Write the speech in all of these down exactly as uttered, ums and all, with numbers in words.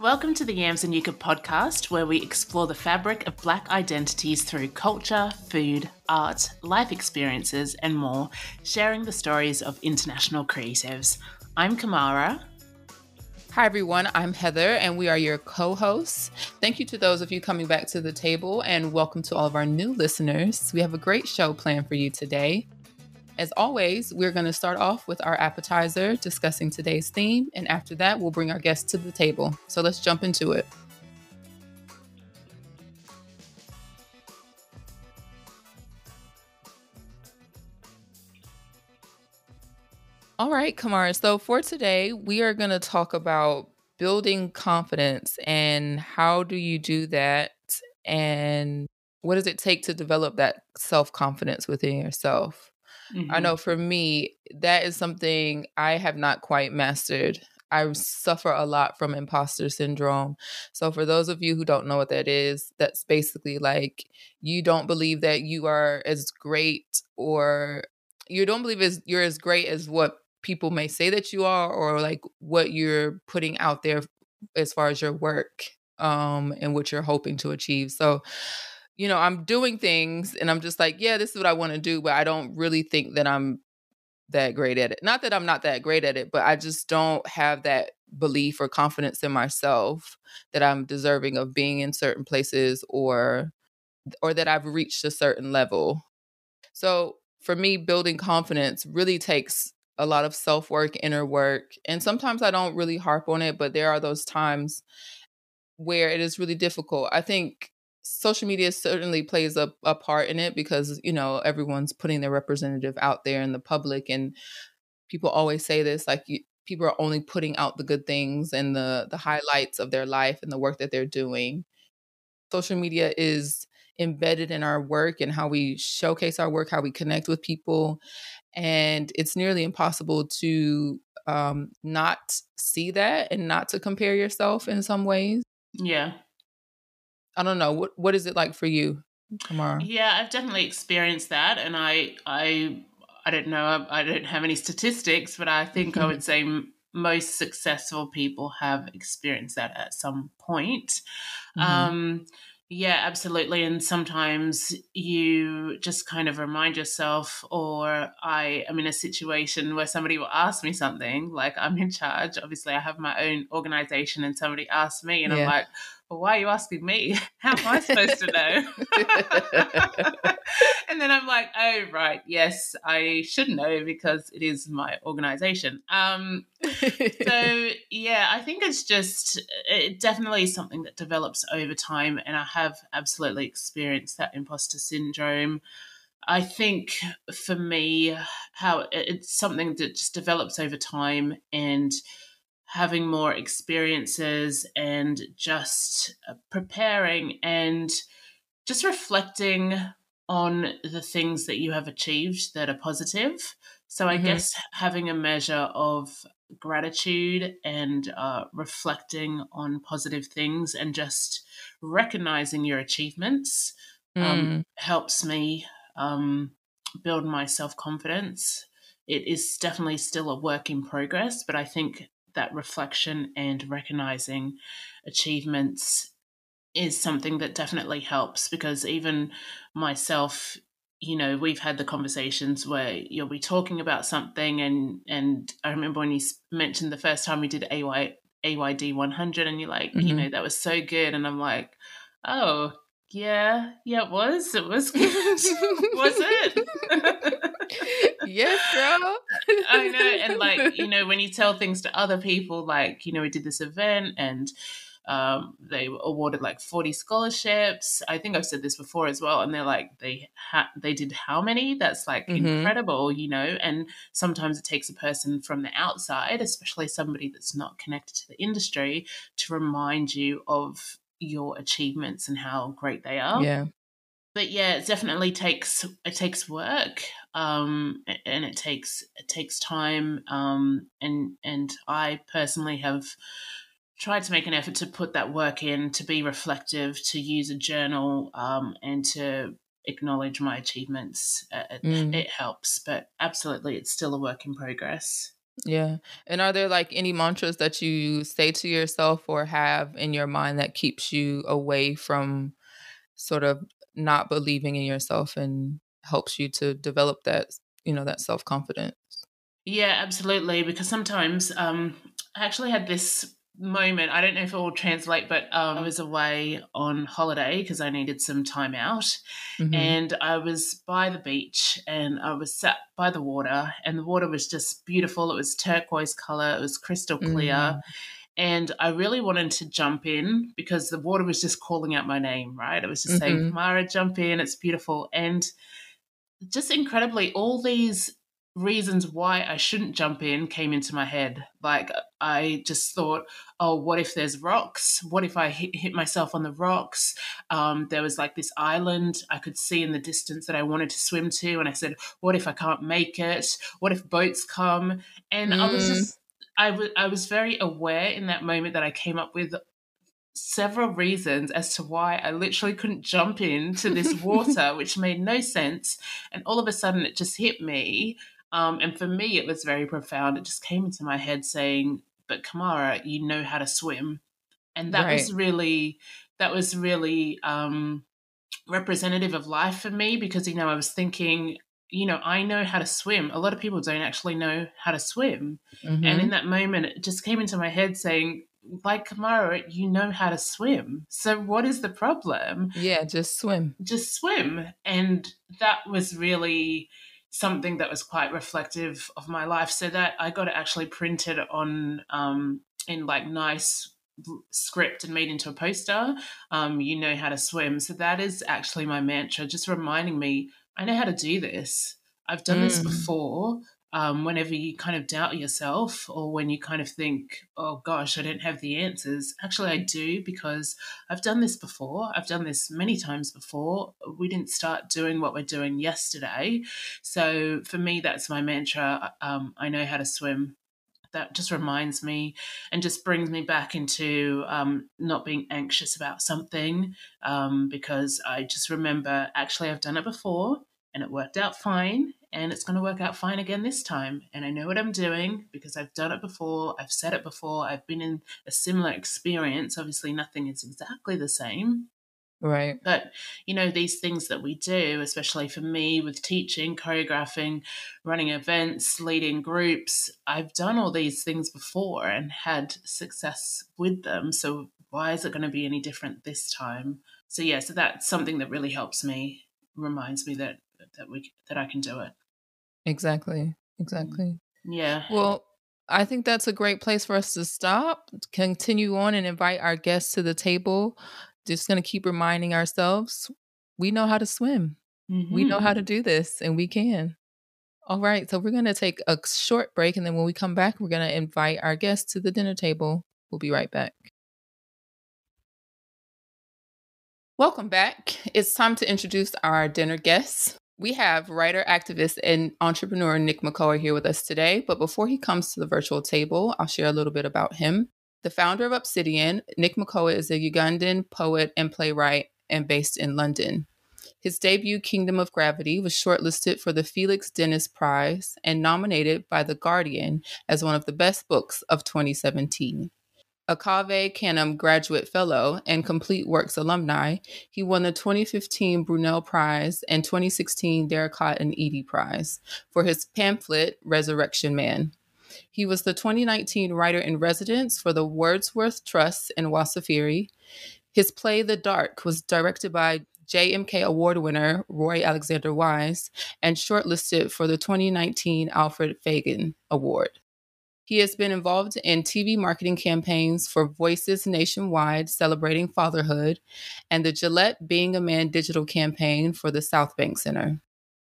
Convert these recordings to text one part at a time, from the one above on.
Welcome to the Yams and Yucca podcast, where we explore the fabric of Black identities through culture, food, art, life experiences, and more, sharing the stories of international creatives. I'm Kamara. Hi, everyone. I'm Heather, and we are your co-hosts. Thank you to those of you coming back to the table, and welcome to all of our new listeners. We have a great show planned for you today. As always, we're going to start off with our appetizer, discussing today's theme, and after that, we'll bring our guests to the table. So let's jump into it. All right, Kamara. So for today, we are going to talk about building confidence and how do you do that, and what does it take to develop that self-confidence within yourself? Mm-hmm. I know for me, that is something I have not quite mastered. I suffer a lot from imposter syndrome. So for those of you who don't know what that is, that's basically like you don't believe that you are as great, or you don't believe as you're as great as what people may say that you are, or like what you're putting out there as far as your work um, and what you're hoping to achieve. So you know, I'm doing things and I'm just like, yeah, this is what I want to do, but I don't really think that I'm that great at it. Not that I'm not that great at it, but I just don't have that belief or confidence in myself that I'm deserving of being in certain places, or or that I've reached a certain level. So for me, building confidence really takes a lot of self-work, inner work. And sometimes I don't really harp on it, but there are those times where it is really difficult. I think social media certainly plays a, a part in it because, you know, everyone's putting their representative out there in the public. And people always say this, like you, people are only putting out the good things and the, the highlights of their life and the work that they're doing. Social media is embedded in our work and how we showcase our work, how we connect with people. And it's nearly impossible to um, not see that and not to compare yourself in some ways. Yeah. I don't know. What What is it like for you, Kamara? Yeah, I've definitely experienced that. And I I, I don't know, I, I don't have any statistics, but I think mm-hmm. I would say m- most successful people have experienced that at some point. Mm-hmm. Um, yeah, absolutely. And sometimes you just kind of remind yourself, or I am in a situation where somebody will ask me something, like I'm in charge. Obviously, I have my own organization and somebody asks me and yeah. I'm like, well, why are you asking me? How am I supposed to know? And then I'm like, oh, right, yes, I should know because it is my organization. Um, so, yeah, I think it's just it definitely is something that develops over time, and I have absolutely experienced that imposter syndrome. I think for me, how it's something that just develops over time, and having more experiences and just preparing and just reflecting on the things that you have achieved that are positive. So I mm-hmm. guess having a measure of gratitude and uh, reflecting on positive things and just recognizing your achievements mm. um, helps me um, build my self-confidence. It is definitely still a work in progress, but I think that reflection and recognizing achievements is something that definitely helps, because even myself, you know, we've had the conversations where you'll be talking about something and and I remember when you mentioned the first time we did A Y, A Y D one hundred and you're like, mm-hmm. you know, that was so good. And I'm like, oh, yeah, yeah, it was. It was good. Was it? Yes, girl. I know. And like, you know, when you tell things to other people, like, you know, we did this event and um, they were awarded like forty scholarships. I think I've said this before as well. And they're like, they ha- they did how many? That's like mm-hmm. incredible, you know. And sometimes it takes a person from the outside, especially somebody that's not connected to the industry, to remind you of your achievements and how great they are. Yeah. But yeah, it definitely takes it takes work. Um and it takes it takes time. Um and and I personally have tried to make an effort to put that work in, to be reflective, to use a journal, um, and to acknowledge my achievements. It, mm. it helps, but absolutely it's still a work in progress. Yeah. And are there like any mantras that you say to yourself or have in your mind that keeps you away from sort of not believing in yourself and helps you to develop that, you know, that self-confidence? Yeah, absolutely. Because sometimes um, I actually had this moment, I don't know if it will translate, but um, I was away on holiday because I needed some time out, mm-hmm. and I was by the beach and I was sat by the water, and the water was just beautiful. It was turquoise color. It was crystal clear. Mm-hmm. And I really wanted to jump in because the water was just calling out my name, right? It was just mm-hmm. saying, Mara, jump in. It's beautiful. And just incredibly, all these reasons why I shouldn't jump in came into my head. Like I just thought, oh, what if there's rocks? What if I hit, hit myself on the rocks? Um, there was like this island I could see in the distance that I wanted to swim to. And I said, what if I can't make it? What if boats come? And mm. I was just, I, w- I was very aware in that moment that I came up with several reasons as to why I literally couldn't jump into this water, which made no sense. And all of a sudden it just hit me. Um, and for me, it was very profound. It just came into my head saying, but Kamara, you know how to swim. And that right. was really, that was really um, representative of life for me because, you know, I was thinking, you know, I know how to swim. A lot of people don't actually know how to swim. Mm-hmm. And in that moment, it just came into my head saying, like Kamara, you know how to swim. So what is the problem? Yeah, just swim. Just swim. And that was really something that was quite reflective of my life, so that I got it actually printed on um, in like nice script and made into a poster, um, you know how to swim. So that is actually my mantra, just reminding me, I know how to do this. I've done mm. this before. Um, whenever you kind of doubt yourself or when you kind of think, oh, gosh, I don't have the answers. Actually, I do, because I've done this before. I've done this many times before. We didn't start doing what we're doing yesterday. So for me, that's my mantra. Um, I know how to swim. That just reminds me and just brings me back into um, not being anxious about something um, because I just remember, actually, I've done it before and it worked out fine. And it's going to work out fine again this time. And I know what I'm doing because I've done it before. I've said it before. I've been in a similar experience. Obviously, nothing is exactly the same. Right. But, you know, these things that we do, especially for me with teaching, choreographing, running events, leading groups, I've done all these things before and had success with them. So why is it going to be any different this time? So, yeah, so that's something that really helps me, reminds me that that we that I can do it. Exactly. Exactly. Yeah. Well, I think that's a great place for us to stop, continue on and invite our guests to the table. Just going to keep reminding ourselves, we know how to swim. Mm-hmm. We know how to do this and we can. All right. So we're going to take a short break. And then when we come back, we're going to invite our guests to the dinner table. We'll be right back. Welcome back. It's time to introduce our dinner guests. We have writer, activist, and entrepreneur Nick Makoha here with us today. But before he comes to the virtual table, I'll share a little bit about him. The founder of Obsidian, Nick Makoha is a Ugandan poet and playwright and based in London. His debut, Kingdom of Gravity, was shortlisted for the Felix Dennis Prize and nominated by The Guardian as one of the best books of twenty seventeen. A Cave Canem graduate fellow and Complete Works alumni, he won the twenty fifteen Brunel Prize and twenty sixteen Derricotte and Edie Prize for his pamphlet, Resurrection Man. He was the twenty nineteen Writer-in-Residence for the Wordsworth Trust in Wasafiri. His play, The Dark, was directed by J M K Award winner Roy Alexander Wise and shortlisted for the twenty nineteen Alfred Fagan Award. He has been involved in T V marketing campaigns for Voices Nationwide celebrating fatherhood and the Gillette Being a Man digital campaign for the Southbank Centre.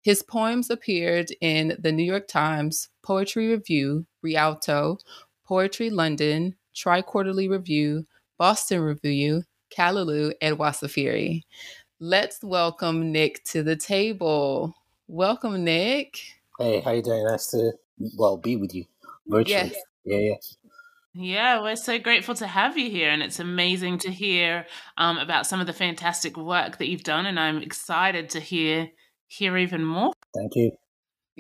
His poems appeared in the New York Times, Poetry Review, Rialto, Poetry London, Tri-Quarterly Review, Boston Review, Callaloo, and Wasafiri. Let's welcome Nick to the table. Welcome, Nick. Hey, how you doing? Nice to, well, be with you. Virtually. Yes. Yeah, yeah. Yeah, we're so grateful to have you here, and it's amazing to hear um, about some of the fantastic work that you've done, and I'm excited to hear hear even more. Thank you.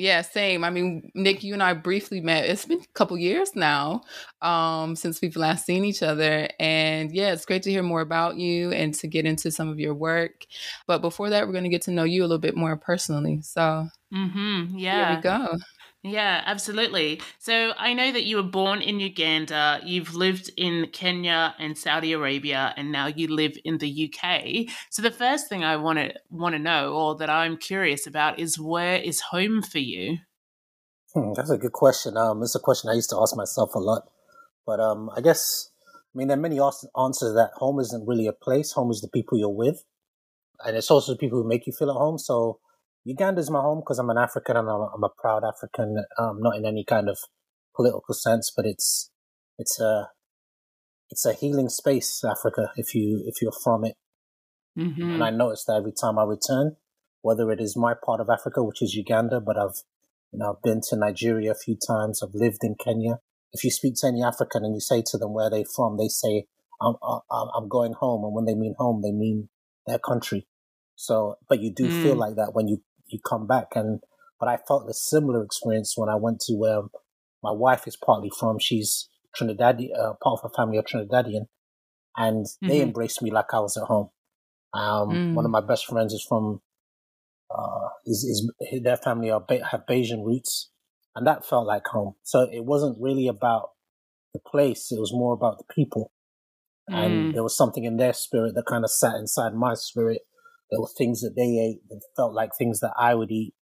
Yeah, same. I mean, Nick, you and I briefly met. It's been a couple years now um, since we've last seen each other. And yeah, it's great to hear more about you and to get into some of your work. But before that, we're going to get to know you a little bit more personally. So mm-hmm. yeah. here we go. Yeah, absolutely. So I know that you were born in Uganda, you've lived in Kenya and Saudi Arabia, and now you live in the U K. So the first thing I want to want to know, or that I'm curious about, is where is home for you? Hmm, that's a good question. Um, it's a question I used to ask myself a lot. But um, I guess, I mean, there are many answers that home isn't really a place. Home is the people you're with. And it's also the people who make you feel at home. So Uganda is my home because I'm an African and I'm, I'm a proud African. Um, not in any kind of political sense, but it's it's a it's a healing space, Africa. If you if you're from it, mm-hmm. and I notice that every time I return, whether it is my part of Africa, which is Uganda, but I've you know I've been to Nigeria a few times. I've lived in Kenya. If you speak to any African and you say to them where they're from, they say I'm I'm, I'm going home, and when they mean home, they mean their country. So, but you do mm. feel like that when you. You come back, and but I felt a similar experience when I went to where my wife is partly from. She's Trinidadian, uh, part of her family are Trinidadian, and mm-hmm. they embraced me like I was at home. Um, mm. One of my best friends is from, uh, is, is their family are have Bayesian roots, and that felt like home. So it wasn't really about the place; it was more about the people, mm. and there was something in their spirit that kind of sat inside my spirit. There were things that they ate that felt like things that I would eat.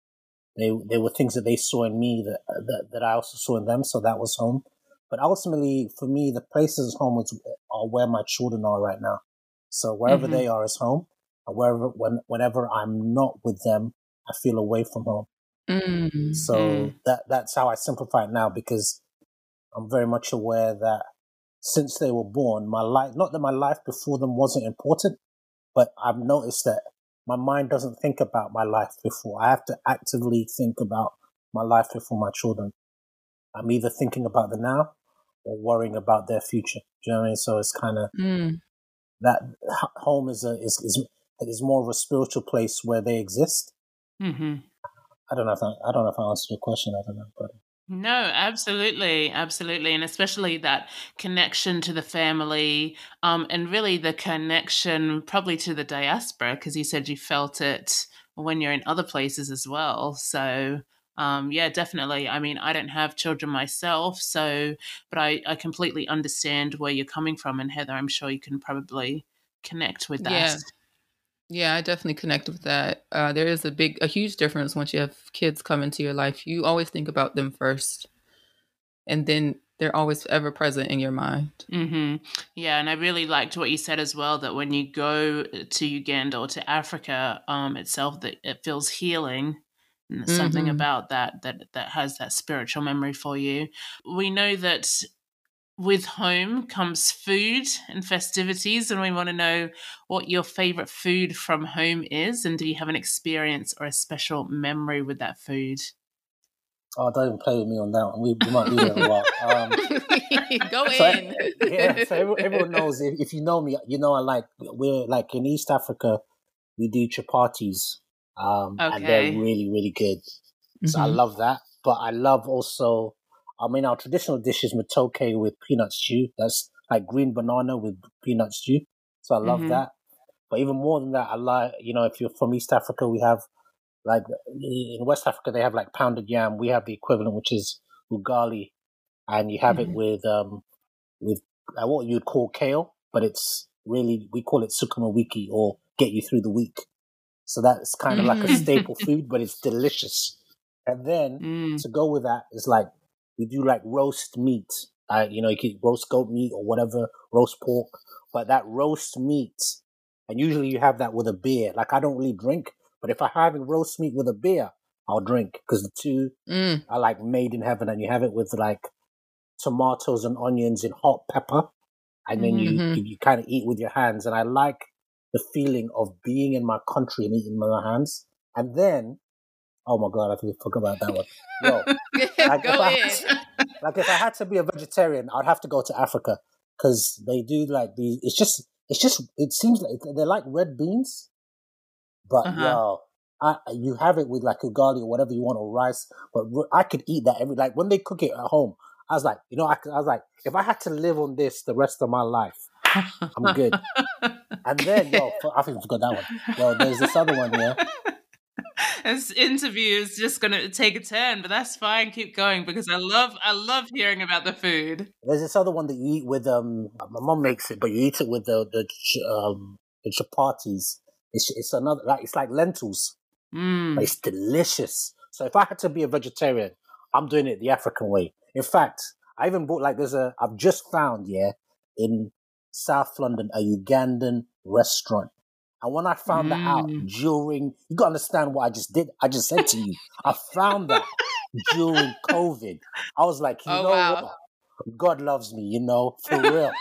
They, there were things that they saw in me that, that that I also saw in them. So that was home. But ultimately, for me, the places home was, are where my children are right now. So wherever mm-hmm. they are is home. And wherever, when, whenever I'm not with them, I feel away from home. Mm-hmm. So mm-hmm. that that's how I simplify it now, because I'm very much aware that since they were born, my life, not that my life before them wasn't important, but I've noticed that my mind doesn't think about my life before. I have to actively think about my life before my children. I'm either thinking about the now or worrying about their future. Do you know what I mean? So it's kind of mm. that home is a is, is is more of a spiritual place where they exist. Mm-hmm. I don't know if I, I don't know if I answered your question. I don't know, but. No, absolutely. Absolutely. And especially that connection to the family um, and really the connection probably to the diaspora, because you said you felt it when you're in other places as well. So, um, yeah, definitely. I mean, I don't have children myself, so but I, I completely understand where you're coming from. And Heather, I'm sure you can probably connect with that. Yeah. Yeah, I definitely connect with that. Uh, there is a big, a huge difference once you have kids come into your life. You always think about them first, and then they're always ever present in your mind. Mm-hmm. Yeah, and I really liked what you said as well, that when you go to Uganda or to Africa um, itself, that it feels healing. And there's mm-hmm. something about that, that that has that spiritual memory for you. We know that with home comes food and festivities, and we want to know what your favorite food from home is, and do you have an experience or a special memory with that food? Oh, don't even play with me on that one. We, we might leave it a while. Um, Go so, in. Yeah, so everyone knows, if, if you know me, you know I like, we're like in East Africa, we do chapatis, um, okay. and they're really, really good. So mm-hmm. I love that, but I love also... I mean, our traditional dish is matoke with peanut stew. That's like green banana with peanut stew. So I love mm-hmm. that. But even more than that, I like, you know, if you're from East Africa, we have like, in West Africa, they have like pounded yam. We have the equivalent, which is ugali. And you have mm-hmm. it with, um, with uh, what you'd call kale, but it's really, we call it sukuma wiki, or get you through the week. So that's kind of mm. like a staple food, but it's delicious. And then mm. to go with that is like, we do like roast meat, uh, you know, you can roast goat meat or whatever, roast pork, but that roast meat, and usually you have that with a beer. Like I don't really drink, but if I have a roast meat with a beer, I'll drink, because the two mm. are like made in heaven. And you have it with like tomatoes and onions and hot pepper, and then mm-hmm. you, you kind of eat with your hands. And I like the feeling of being in my country and eating with my hands. And then, oh my God, I forgot about that one. Yo, like, go if I had to, like if I had to be a vegetarian, I'd have to go to Africa, because they do like these. It's just, it's just, it seems like they're like red beans, but uh-huh. yo, I, you have it with like ugali or whatever you want or rice, but I could eat that every, like when they cook it at home, I was like, you know, I, I was like, if I had to live on this the rest of my life, I'm good. And then, yo, I think I forgot that one. Well, there's this other one here. This interview is just going to take a turn, but that's fine. Keep going because I love, I love hearing about the food. There's this other one that you eat with, um, my mom makes it, but you eat it with the the um the chapatis. It's it's another, like it's like lentils. Mm. But it's delicious. So if I had to be a vegetarian, I'm doing it the African way. In fact, I even bought like there's a I've just found yeah in South London a Ugandan restaurant. And when I found mm. that out during, you got to understand what I just did. I just said to you, I found that during COVID. I was like, you oh, know wow. what? God loves me, you know, for real.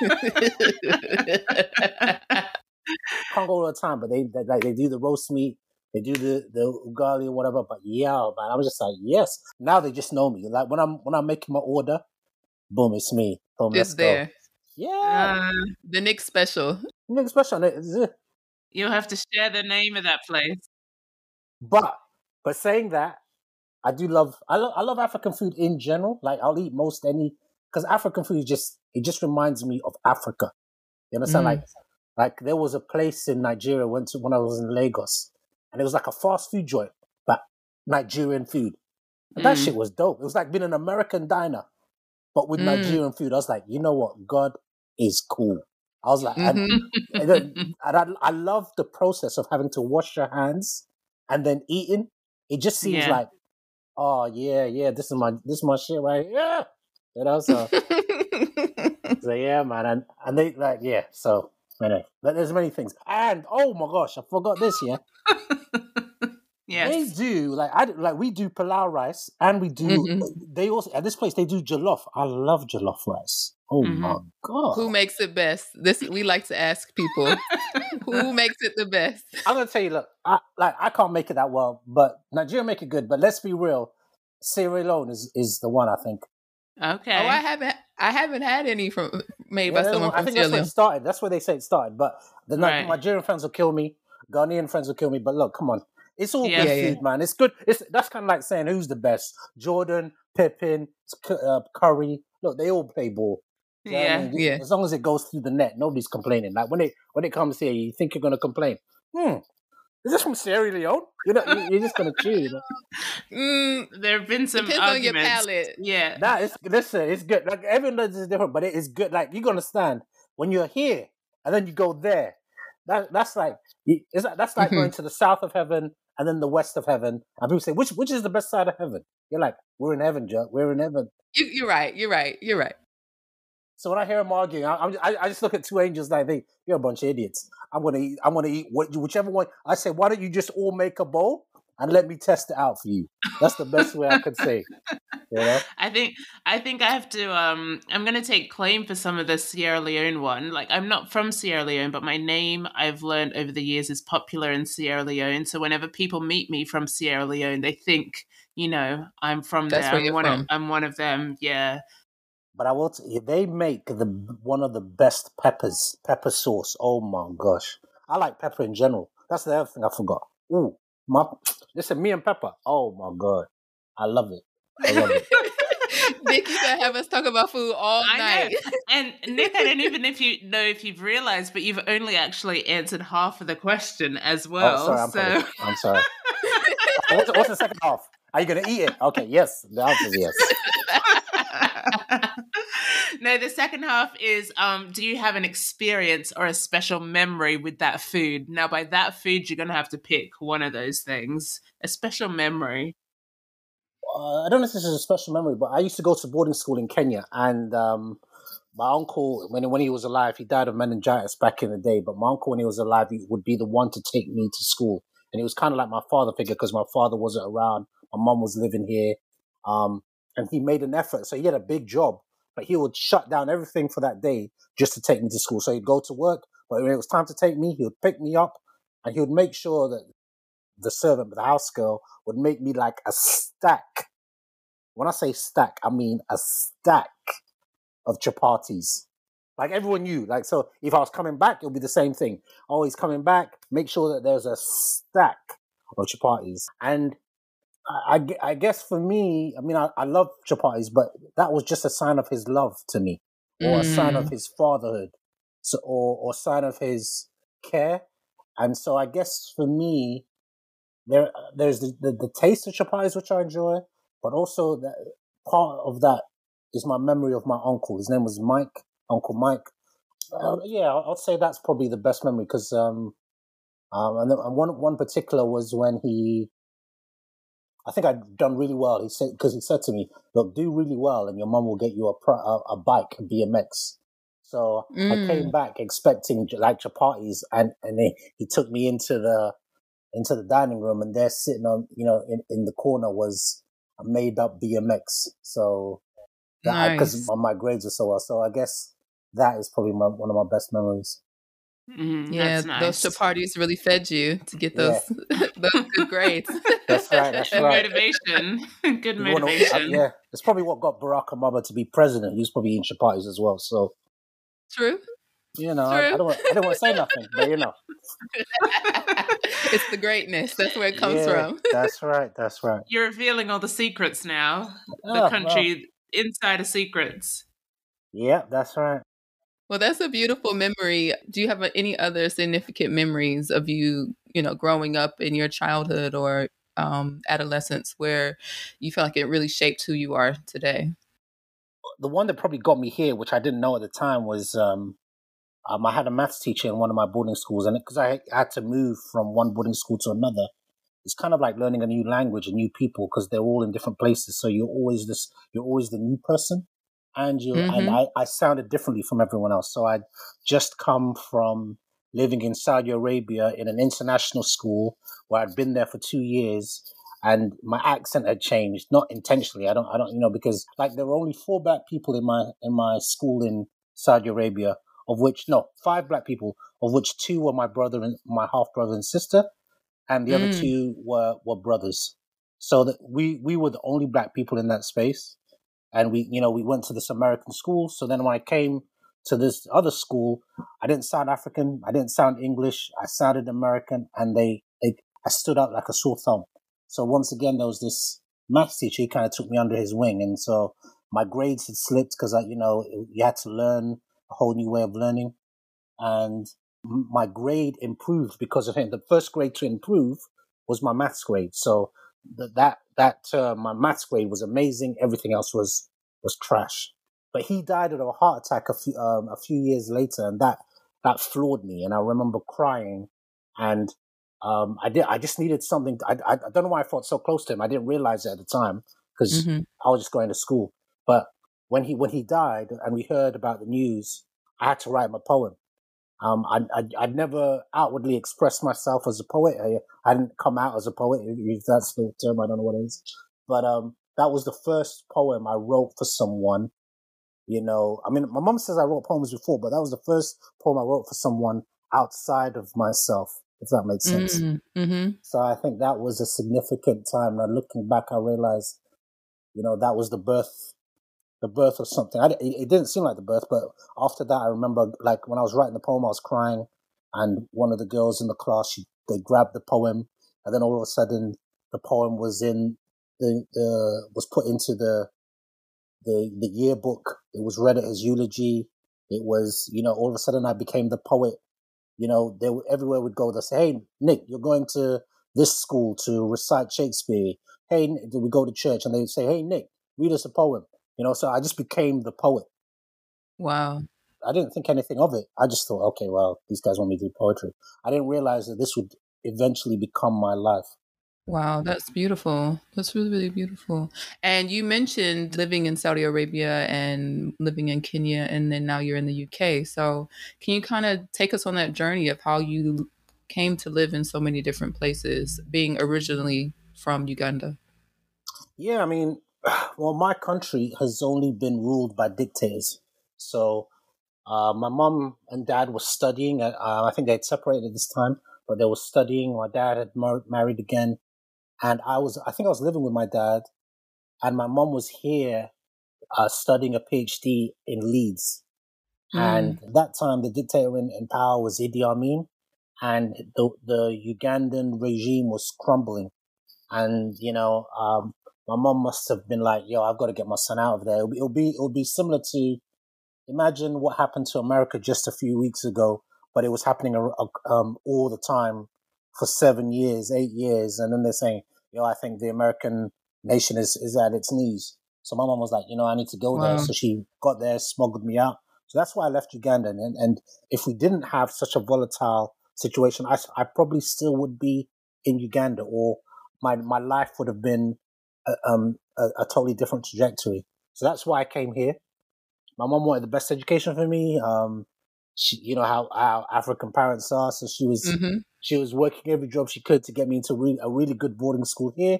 Can't go all the time, but they, they like they do the roast meat, they do the, the ugali or whatever. But yeah, man, I was just like, yes. Now they just know me. Like when I'm when I'm making my order, boom, it's me. Boom, it's let's there. Go. Yeah, uh, the Nick special. Nick special. You'll have to share the name of that place. But but saying that, I do love I love I love African food in general. Like I'll eat most any because African food is just it just reminds me of Africa. You understand? Mm. Like like there was a place in Nigeria I went to when I was in Lagos, and it was like a fast food joint, but Nigerian food. And mm. that shit was dope. It was like being an American diner, but with mm. Nigerian food. I was like, you know what? God is cool. I was like, mm-hmm. and, and I, I love the process of having to wash your hands and then eating. It just seems yeah. like, oh yeah, yeah, this is my this is my shit right here. Yeah. You know, so, so yeah, man, and and they like yeah. So anyway, there's many things, and oh my gosh, I forgot this. Yeah, yes, they do like I like we do pilau rice, and we do mm-hmm. they also at this place they do jollof. I love jollof rice. Oh mm-hmm. my God! Who makes it best? This we like to ask people. Who makes it the best? I'm gonna tell you. Look, I, like I can't make it that well, but Nigeria make it good. But let's be real, Sierra Leone is, is the one I think. Okay. Oh, I haven't. I haven't had any from made yeah, by someone from Sierra Leone. I think that's where it started. That's where they say it started. But the right. Nigerian friends will kill me. Ghanaian friends will kill me. But look, come on, it's all yeah, good yeah, food, yeah. man. It's good. It's that's kind of like saying who's the best: Jordan, Pippen, uh, Curry. Look, they all play ball. You know yeah, I mean? yeah. As long as it goes through the net, nobody's complaining. Like when it when it comes here, you think you're gonna complain. Hmm. Is this from Sierra Leone? You're not. You're just gonna chew. You know? mm, there have been some arguments. On your palate. Yeah. Nah, it's listen. It's good. Like everyone is different, but it is good. Like you're gonna stand when you're here, and then you go there. That that's like it's like, that's like mm-hmm. going to the south of heaven and then the west of heaven. And people say which which is the best side of heaven? You're like we're in heaven, Joe. We're in heaven. You, you're right. You're right. You're right. So when I hear them arguing, I, I, I just look at two angels and I think, you're a bunch of idiots. I'm going to eat, I'm going to eat what, whichever one. I say, why don't you just all make a bowl and let me test it out for you? That's the best way I could say. Yeah. I think I think I have to, um, I'm going to take claim for some of the Sierra Leone one. Like I'm not from Sierra Leone, but my name I've learned over the years is popular in Sierra Leone. So whenever people meet me from Sierra Leone, they think, you know, I'm from That's there. Where I'm, you're one from. Of, I'm one of them. Yeah. But I will tell you, they make the one of the best peppers, pepper sauce. Oh my gosh. I like pepper in general. That's the other thing I forgot. Ooh, my, listen, me and pepper. Oh my God. I love it. I love it. Nick, you can have us talk about food all I night. Know. And Nick, I don't even if you know if you've realized, but you've only actually answered half of the question as well. Oh, sorry, I'm, so... I'm sorry. what's, what's the second half? Are you going to eat it? Okay, yes. The answer is yes. No, the second half is, um, do you have an experience or a special memory with that food? Now, by that food, you're going to have to pick one of those things. A special memory. Uh, I don't know if this is a special memory, but I used to go to boarding school in Kenya. And um, my uncle, when, when he was alive, he died of meningitis back in the day. But my uncle, when he was alive, he would be the one to take me to school. And it was kind of like my father figure because my father wasn't around. My mom was living here. Um, and he made an effort. So he had a big job. But he would shut down everything for that day just to take me to school. So he'd go to work, but when it was time to take me, he would pick me up and he would make sure that the servant, the house girl, would make me like a stack. When I say stack, I mean a stack of chapatis. Like everyone knew. Like, so if I was coming back, it would be the same thing. Oh, he's coming back. Make sure that there's a stack or chapatis. And I, I, I guess for me, I mean, I, I love chapatis, but that was just a sign of his love to me, or mm. a sign of his fatherhood, so, or or sign of his care. And so I guess for me, there there's the, the, the taste of chapatis, which I enjoy, but also that part of that is my memory of my uncle. His name was Mike, Uncle Mike. Uh, yeah, I'd say that's probably the best memory, because um, um, and one one particular was when he, I think I'd done really well. He said, because he said to me, "Look, do really well, and your mum will get you a a, a bike, a B M X." So mm. I came back expecting like chapatis, and and he, he took me into the into the dining room, and there, sitting on you know in, in the corner, was a made up B M X. So because nice. my grades were so well, so I guess that is probably my, one of my best memories. Mm, yeah, nice. Those chapatis really fed you to get those, yeah. those good grades. That's right. That's good right. Motivation. Good you motivation. To, uh, yeah, it's probably what got Barack Obama to be president. He was probably eating chapatis as well. So true. You know, I, I don't. I don't want to say nothing, but you know, it's the greatness. That's where it comes yeah, from. That's right. That's right. You're revealing all the secrets now. Oh, the country well. Inside of secrets. Yeah, that's right. Well, that's a beautiful memory. Do you have any other significant memories of you, you know, growing up in your childhood or um, adolescence where you feel like it really shaped who you are today? The one that probably got me here, which I didn't know at the time, was um, um, I had a maths teacher in one of my boarding schools, and because I had to move from one boarding school to another, it's kind of like learning a new language and new people because they're all in different places. So you're always this, you're always the new person. And you mm-hmm. and I, I sounded differently from everyone else. So I'd just come from living in Saudi Arabia in an international school where I'd been there for two years, and my accent had changed, not intentionally. I don't, I don't, you know, because like there were only four black people in my in my school in Saudi Arabia, of which no five black people, of which two were my brother and my half brother and sister, and the mm. other two were were brothers. So that we we were the only black people in that space. And we, you know, we went to this American school. So then when I came to this other school, I didn't sound African. I didn't sound English. I sounded American, and they, they I stood out like a sore thumb. So once again, there was this maths teacher. He kind of took me under his wing. And so my grades had slipped because, you know, you had to learn a whole new way of learning. And my grade improved because of him. The first grade to improve was my maths grade. So that that that uh, my maths grade was amazing. Everything else was was trash. But he died of a heart attack a few um, a few years later, and that that floored me. And I remember crying, and um, I did. I just needed something. To, I I don't know why I felt so close to him. I didn't realize it at the time because mm-hmm. I was just going to school. But when he when he died, and we heard about the news, I had to write him a poem. Um, I, I, I'd never outwardly expressed myself as a poet. I, I didn't come out as a poet, if that's the term, I don't know what it is. But um, that was the first poem I wrote for someone, you know. I mean, my mom says I wrote poems before, but that was the first poem I wrote for someone outside of myself, if that makes sense. Mm-hmm. Mm-hmm. So I think that was a significant time. Now looking back, I realized, you know, that was the birth the birth of something. I, it didn't seem like the birth, but after that, I remember, like, when I was writing the poem, I was crying, and one of the girls in the class, she, they grabbed the poem, and then all of a sudden, the poem was in the, the was put into the, the the yearbook. It was read at his eulogy. It was, you know, all of a sudden, I became the poet. You know, they everywhere would go, they'd say, "Hey, Nick, you're going to this school to recite Shakespeare. Hey, did we go to church?" And they'd say, "Hey, Nick, read us a poem." You know, so I just became the poet. Wow. I didn't think anything of it. I just thought, okay, well, these guys want me to do poetry. I didn't realize that this would eventually become my life. Wow, that's beautiful. That's really, really beautiful. And you mentioned living in Saudi Arabia and living in Kenya, and then now you're in the U K. So can you kind of take us on that journey of how you came to live in so many different places, being originally from Uganda? Yeah, I mean, well, my country has only been ruled by dictators. So uh, my mom and dad were studying. Uh, I think they had separated at this time, but they were studying. My dad had mar- married again. And I was, I think I was living with my dad. And my mom was here uh, studying a PhD in Leeds. Mm. And at that time, the dictator in, in power was Idi Amin. and the, the Ugandan regime was crumbling. And, you know, um, my mom must have been like, yo, I've got to get my son out of there. It'll be, it'll be, it'll be similar to, imagine what happened to America just a few weeks ago, but it was happening um, all the time for seven years, eight years. And then they're saying, yo, I think the American nation is, is at its knees. So my mom was like, you know, I need to go there. Wow. So she got there, smuggled me out. So that's why I left Uganda. And, and if we didn't have such a volatile situation, I, I probably still would be in Uganda, or my, my life would have been a, um, a, a totally different trajectory. So that's why I came here. My mom wanted the best education for me. Um, she, you know how, how African parents are. So she was mm-hmm. she was working every job she could to get me into re- a really good boarding school here.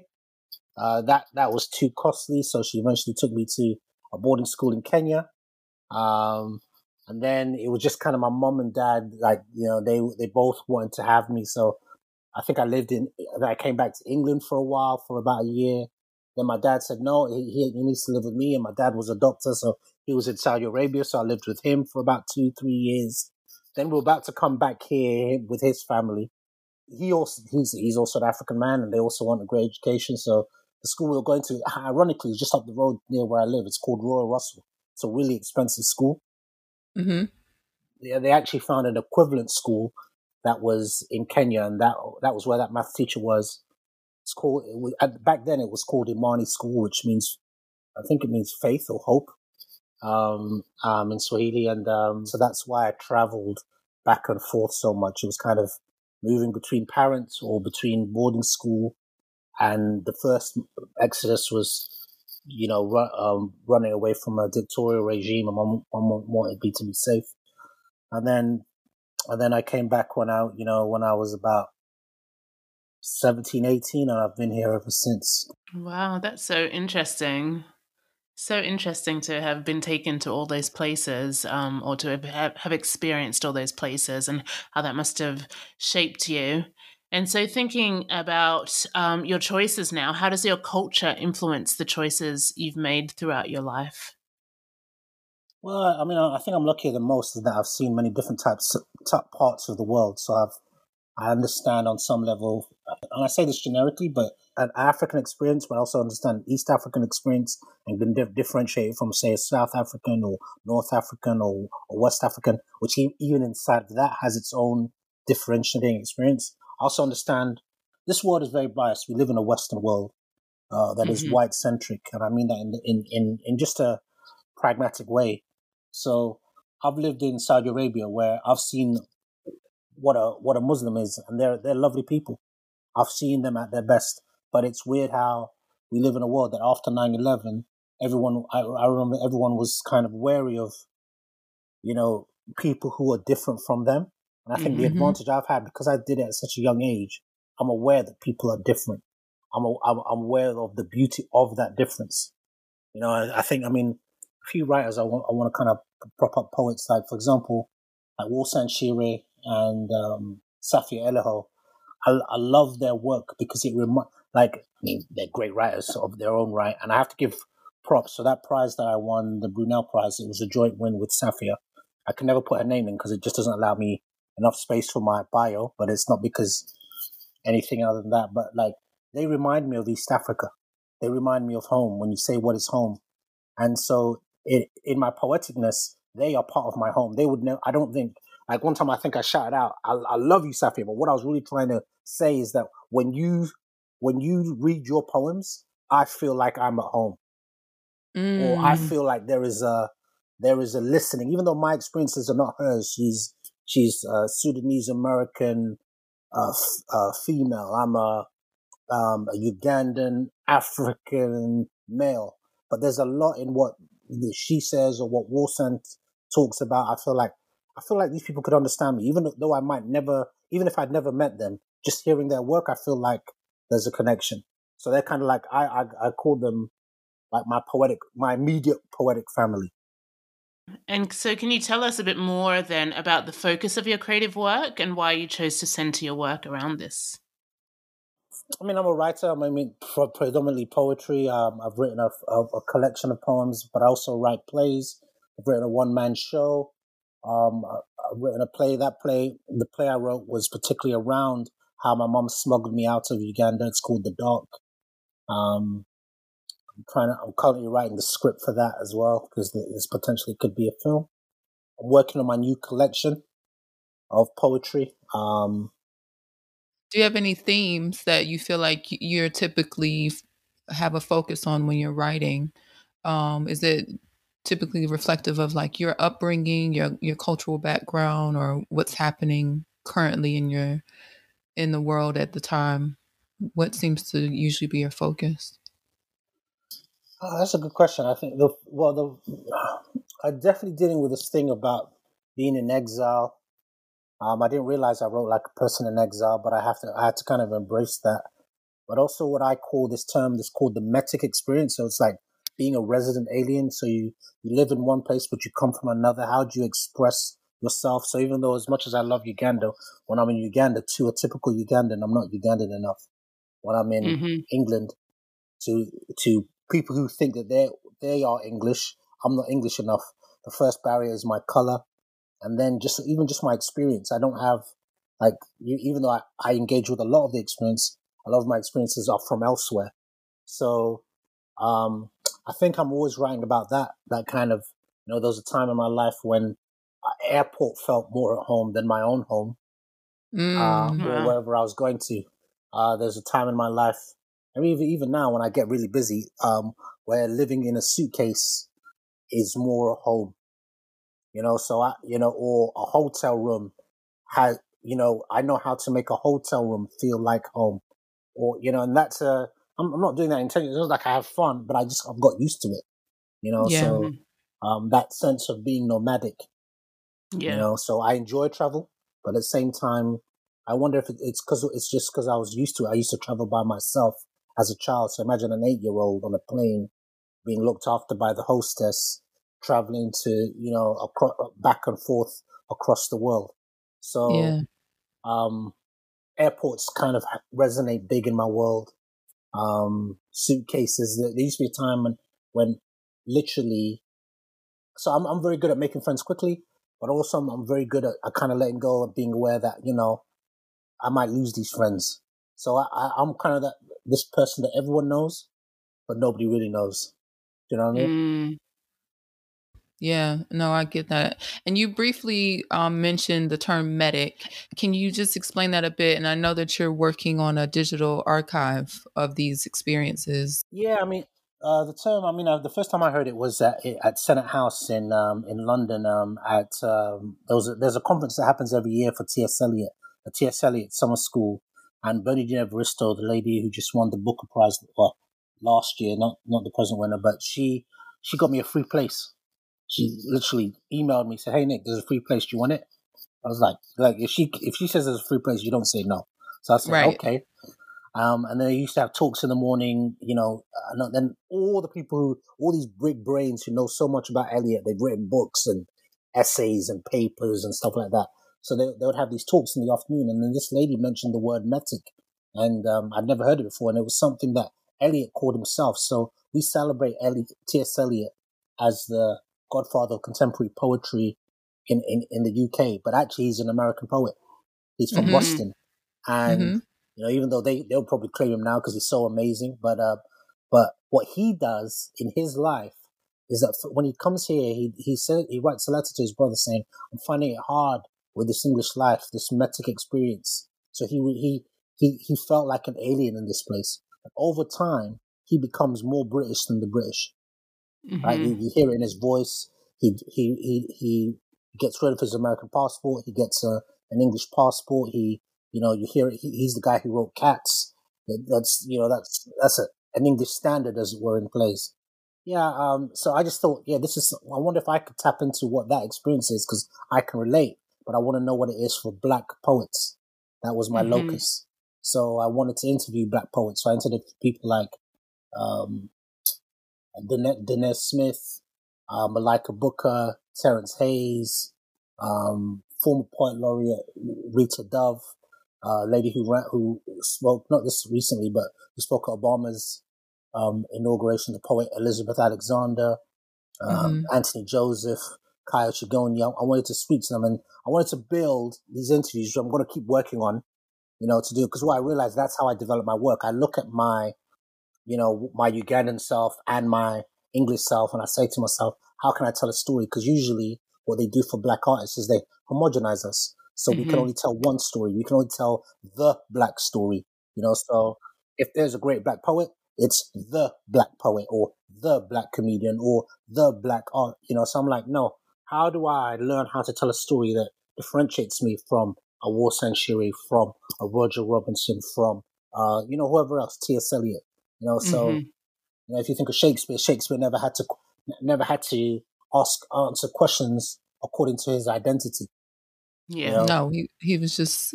Uh, that that was too costly, so she eventually took me to a boarding school in Kenya. Um, and then it was just kind of my mom and dad, like, you know, they they both wanted to have me. So I think I lived in, I came back to England for a while, for about a year. Then my dad said, no, he, he needs to live with me. And my dad was a doctor, so he was in Saudi Arabia. So I lived with him for about two, three years. Then we were about to come back here with his family. He also, he's, he's also an African man, and they also want a great education. So the school we were going to, ironically, is just up the road near where I live. It's called Royal Russell. It's a really expensive school. Mm-hmm. Yeah, they actually found an equivalent school that was in Kenya, and that that was where that math teacher was. It's called, it was, back then it was called Imani School, which means, I think it means faith or hope um, um, in Swahili. And um, so that's why I traveled back and forth so much. It was kind of moving between parents or between boarding school. And the first exodus was, you know, run, um, running away from a dictatorial regime. And my mom wanted me to be safe. And then, and then I came back when I, you know, when I was about seventeen, eighteen, and I've been here ever since. Wow, that's so interesting. So interesting to have been taken to all those places, um, or to have, have experienced all those places, and how that must have shaped you. And so, thinking about um, your choices now, how does your culture influence the choices you've made throughout your life? Well, I mean, I think I'm luckier than most in that I've seen many different types, type parts of the world. So I've I understand on some level, and I say this generically, but an African experience, but I also understand East African experience, and can dif- differentiate it from, say, a South African or North African or, or West African, which e- even inside of that has its own differentiating experience. I also understand this world is very biased. We live in a Western world uh, that mm-hmm. is white-centric, and I mean that in, in, in, in just a pragmatic way. So I've lived in Saudi Arabia, where I've seen what a what a Muslim is, and they're they're lovely people. I've seen them at their best, but it's weird how we live in a world that after nine eleven, everyone I, I remember everyone was kind of wary of, you know, people who are different from them. And I think mm-hmm. the advantage I've had, because I did it at such a young age, I'm aware that people are different. I'm a, I'm, I'm aware of the beauty of that difference. You know, I, I think I mean a few writers I want I want to kind of prop up poets, like, for example, like Warsan Shire and um, Safia Eliho. I, I love their work because it reminds, like, I mean, they're great writers of their own right, and I have to give props. So that prize that I won, the Brunel Prize, it was a joint win with Safia. I can never put her name in because it just doesn't allow me enough space for my bio, but it's not because anything other than that. But, like, they remind me of East Africa. They remind me of home when you say what is home. And so it, in my poeticness, they are part of my home. They would never, I don't think, Like one time I think I shouted out, I, I love you, Safia, but what I was really trying to say is that when you when you read your poems, I feel like I'm at home. Mm. Or I feel like there is a there is a listening. Even though my experiences are not hers, she's she's a Sudanese American uh, f- uh, female. I'm a, um, a Ugandan African male. But there's a lot in what she says or what Wilson talks about. I feel like I feel like these people could understand me, even though I might never, even if I'd never met them, just hearing their work, I feel like there's a connection. So they're kind of like, I, I, I call them like my poetic, my immediate poetic family. And so can you tell us a bit more then about the focus of your creative work and why you chose to center your work around this? I mean, I'm a writer. I mean, predominantly poetry. Um, I've written a, a, a collection of poems, but I also write plays. I've written a one-man show. Um, I've written a play. That play, the play I wrote was particularly around how my mom smuggled me out of Uganda. It's called The Dark. Um, I'm trying to, I'm currently writing the script for that as well, because this potentially could be a film. I'm working on my new collection of poetry. Um, Do you have any themes that you feel like you're typically have a focus on when you're writing? Um, is it typically reflective of like your upbringing, your your cultural background, or what's happening currently in your in the world at the time? What seems to usually be your focus? Oh, that's a good question. I think the well, the I'm definitely dealing with this thing about being in exile. Um, I didn't realize I wrote like a person in exile, but I have to I had to kind of embrace that. But also, what I call this term is called the metic experience. So it's like being a resident alien. So you, you live in one place, but you come from another. How do you express yourself? So even though as much as I love Uganda, when I'm in Uganda, to a typical Ugandan, I'm not Ugandan enough. When I'm in mm-hmm. England, to to people who think that they they are English, I'm not English enough. The first barrier is my color. And then just even just my experience, I don't have, like, you, even though I, I engage with a lot of the experience, a lot of my experiences are from elsewhere. So um, I think I'm always writing about that, that kind of, you know, there was a time in my life when an airport felt more at home than my own home, mm-hmm. uh, or wherever I was going to. Uh, there's a time in my life, I mean, even, even now when I get really busy, um, where living in a suitcase is more home. You know, so I, you know, or a hotel room has, you know, I know how to make a hotel room feel like home, or, you know, and that's a, I'm, I'm not doing that intentionally. It's not like I have fun, but I just, I've got used to it, you know, yeah. so um, that sense of being nomadic, yeah. you know, so I enjoy travel, but at the same time, I wonder if it's because it's just because I was used to it. I used to travel by myself as a child. So imagine an eight year old on a plane being looked after by the hostess, traveling to, you know, across, back and forth across the world. So yeah. um, airports kind of resonate big in my world. Um, suitcases, there used to be a time when, when literally, so I'm, I'm very good at making friends quickly, but also I'm, I'm very good at, at kind of letting go and being aware that, you know, I might lose these friends. So I, I, I'm kind of that this person that everyone knows, but nobody really knows. Do you know what I mean? Mm. Yeah, no, I get that. And you briefly um, mentioned the term medic. Can you just explain that a bit? And I know that you're working on a digital archive of these experiences. Yeah, I mean, uh, the term, I mean, uh, the first time I heard it was at, at Senate House in um, in London. Um, at um, there was a, There's a conference that happens every year for T S Eliot, the T S Eliot Summer School. And Bernadine Evaristo, the lady who just won the Booker Prize well, last year, not, not the present winner, but she she got me a free place. She literally emailed me, said, "Hey Nick, there's a free place. Do you want it?" I was like, "Like if she if she says there's a free place, you don't say no." So I said, right. "Okay." Um, and then they used to have talks in the morning, you know. And then all the people, who, all these big brains who know so much about Eliot, they've written books and essays and papers and stuff like that. So they they would have these talks in the afternoon. And then this lady mentioned the word metic, and um, I'd never heard it before. And it was something that Eliot called himself. So we celebrate T S Eliot as the godfather of contemporary poetry in, in, in the U K, but actually he's an American poet. He's from mm-hmm. Boston, and mm-hmm. you know, even though they they'll probably claim him now because he's so amazing, but uh, but what he does in his life is that when he comes here, he he said he writes a letter to his brother saying, "I'm finding it hard with this English life, this metic experience." So he he he he felt like an alien in this place. And over time, he becomes more British than the British. Mm-hmm. Right, you, you hear it in his voice. He he he he gets rid of his American passport. He gets a an English passport. He, you know, you hear it. He, he's the guy who wrote Cats. That's you know that's that's a, an English standard, as it were, in place. Yeah. Um. So I just thought, yeah, this is. I wonder if I could tap into what that experience is, because I can relate, but I want to know what it is for Black poets. That was my mm-hmm. locus. So I wanted to interview Black poets. So I interviewed people like, um. Dinesh Smith, uh, Malika Booker, Terence Hayes, um, former poet laureate Rita Dove, uh, lady who ran, who spoke, not this recently, but who spoke at Obama's um, inauguration, the poet Elizabeth Alexander, um, mm-hmm. Anthony Joseph, Kyle Chigonia. I wanted to speak to them, and I wanted to build these interviews that I'm going to keep working on, you know, to do, because what I realized, that's how I develop my work. I look at my, you know, my Ugandan self and my English self, and I say to myself, how can I tell a story? Because usually what they do for black artists is they homogenize us. So mm-hmm. we can only tell one story. We can only tell the black story, you know. So if there's a great black poet, it's the black poet or the black comedian or the black art, you know. So I'm like, no, how do I learn how to tell a story that differentiates me from a Warsan Shire, from a Roger Robinson, from, uh, you know, whoever else, T S. Eliot, you know. So mm-hmm. you know, if you think of Shakespeare, Shakespeare never had to, never had to ask, answer questions according to his identity. Yeah, you know? no, he he was just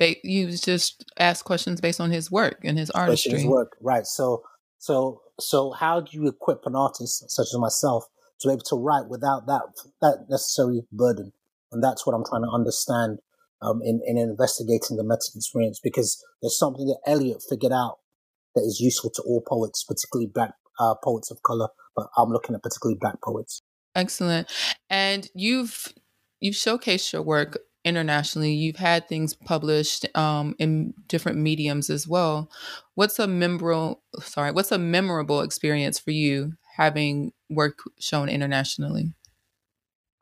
he was just asked questions based on his work and his artistry. His work, right? So, so, so, how do you equip an artist such as myself to be able to write without that that necessary burden? And that's what I'm trying to understand um, in in investigating the meta experience, because there's something that Eliot figured out that is useful to all poets, particularly black uh, poets of color. But I'm looking at particularly black poets. Excellent, and you've you've showcased your work internationally. You've had things published um, in different mediums as well. What's a memorable, sorry, what's a memorable experience for you having work shown internationally?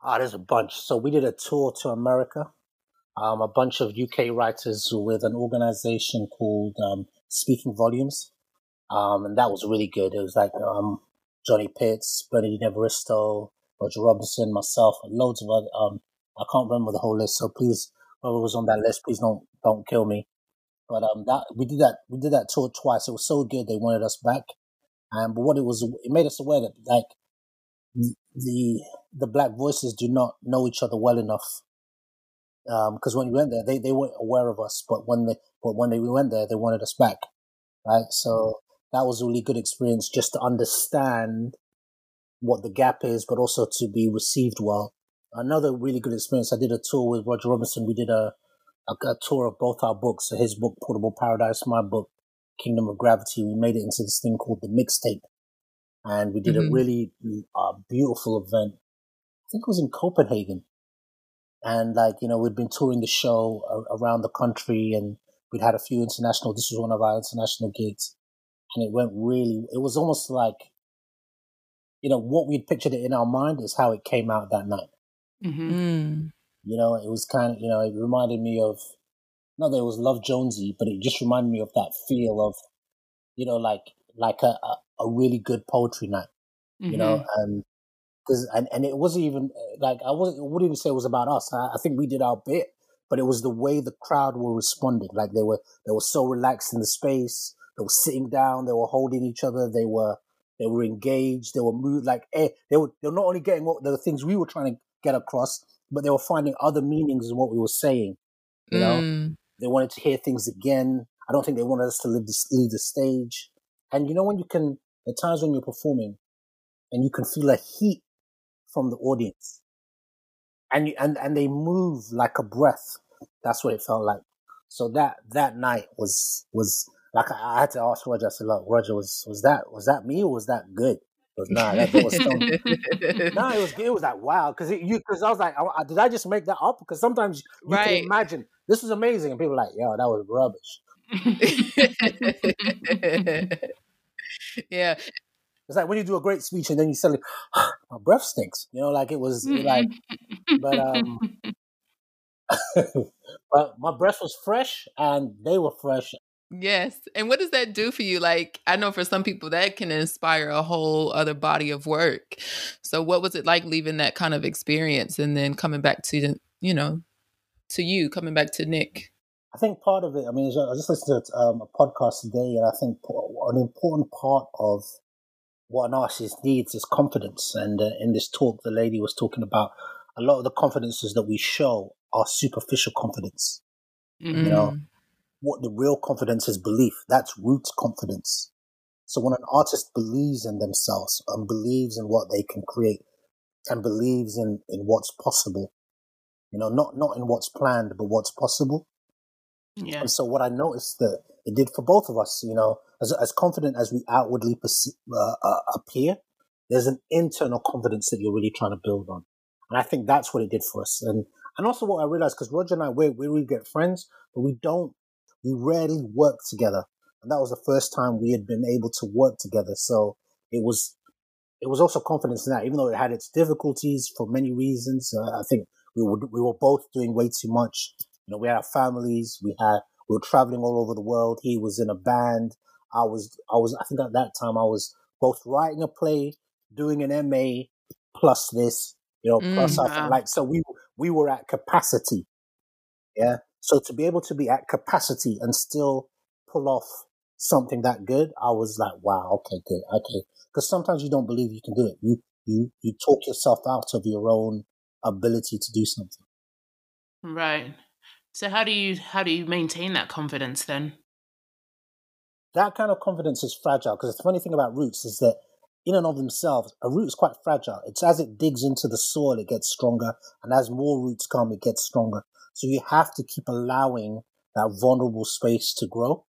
Ah, there's a bunch. So we did a tour to America. Um, a bunch of U K writers with an organization called um, Speaking Volumes, um, and that was really good. It was like um, Johnny Pitts, Bernadine Evaristo, Roger Robinson, myself, and loads of other. Um, I can't remember the whole list, so please, whoever was on that list, please don't don't kill me. But um, that we did that we did that tour twice. It was so good they wanted us back. Um, but what it was, it made us aware that like the the black voices do not know each other well enough. Because um, when we went there, they, they weren't aware of us, but when they but when they, we went there, they wanted us back, right? So that was a really good experience, just to understand what the gap is, but also to be received well. Another really good experience, I did a tour with Roger Robinson. We did a, a, a tour of both our books, so his book, Portable Paradise, my book, Kingdom of Gravity. We made it into this thing called The Mixtape. And we did mm-hmm. a really uh, beautiful event. I think it was in Copenhagen. And, like, you know, we'd been touring the show a- around the country, and we'd had a few international, this was one of our international gigs. And it went really, it was almost like, you know, what we'd pictured it in our mind is how it came out that night. Mm-hmm. You know, it was kind of, you know, it reminded me of, not that it was Love Jonesy, but it just reminded me of that feel of, you know, like like a, a really good poetry night, mm-hmm. you know, and, cause, and and it wasn't even like I wasn't I wouldn't even say it was about us. I, I think we did our bit, but it was the way the crowd were responding. Like they were they were so relaxed in the space. They were sitting down. They were holding each other. They were they were engaged. They were moved. Like eh, they were they were not only getting what the things we were trying to get across, but they were finding other meanings in what we were saying. You know, mm. they wanted to hear things again. I don't think they wanted us to leave the, leave the stage. And you know, when you can, at times when you're performing, and you can feel a heat from the audience, and you, and and they move like a breath. That's what it felt like. So that that night was was like I, I had to ask Roger. I said, "Look, Roger, was was that was that me or was that good?" Was, nah, that was so... nah, it was it was like wow, because you because I was like, I, did I just make that up? Because sometimes you right. can imagine this was amazing, and people are like, yo, that was rubbish. Yeah, it's like when you do a great speech and then you suddenly, oh, my breath stinks. You know, like it was like, but um, but my breath was fresh and they were fresh. Yes. And what does that do for you? Like, I know for some people that can inspire a whole other body of work. So what was it like leaving that kind of experience and then coming back to, you know, to you, coming back to Nick? I think part of it, I mean, I just listened to um, a podcast today, and I think an important part of what an artist needs is confidence. And uh, in this talk, the lady was talking about a lot of the confidences that we show are superficial confidence, mm-hmm. you know? What the real confidence is belief. That's root confidence. So when an artist believes in themselves and believes in what they can create and believes in, in what's possible, you know, not, not in what's planned, but what's possible. Yeah. And so what I noticed that it did for both of us, you know, as as confident as we outwardly perceive, uh, uh, appear, there's an internal confidence that you're really trying to build on. And I think that's what it did for us. And and also what I realized, because Roger and I, we're, we're really good friends, but we don't, we rarely work together. And that was the first time we had been able to work together. So it was, it was also confidence in that, even though it had its difficulties for many reasons. Uh, I think we were, we were both doing way too much. You know, we had our families, we had, we were traveling all over the world. He was in a band. I was, I was, I think at that time I was both writing a play, doing an M A plus this, you know, plus mm, wow. like, so we, we were at capacity. Yeah. So to be able to be at capacity and still pull off something that good, I was like, wow, okay, good. Okay. Because sometimes you don't believe you can do it. You, you, you talk yourself out of your own ability to do something. Right. So how do you, how do you maintain that confidence then? That kind of confidence is fragile, because the funny thing about roots is that in and of themselves, a root is quite fragile. It's as it digs into the soil, it gets stronger. And as more roots come, it gets stronger. So you have to keep allowing that vulnerable space to grow.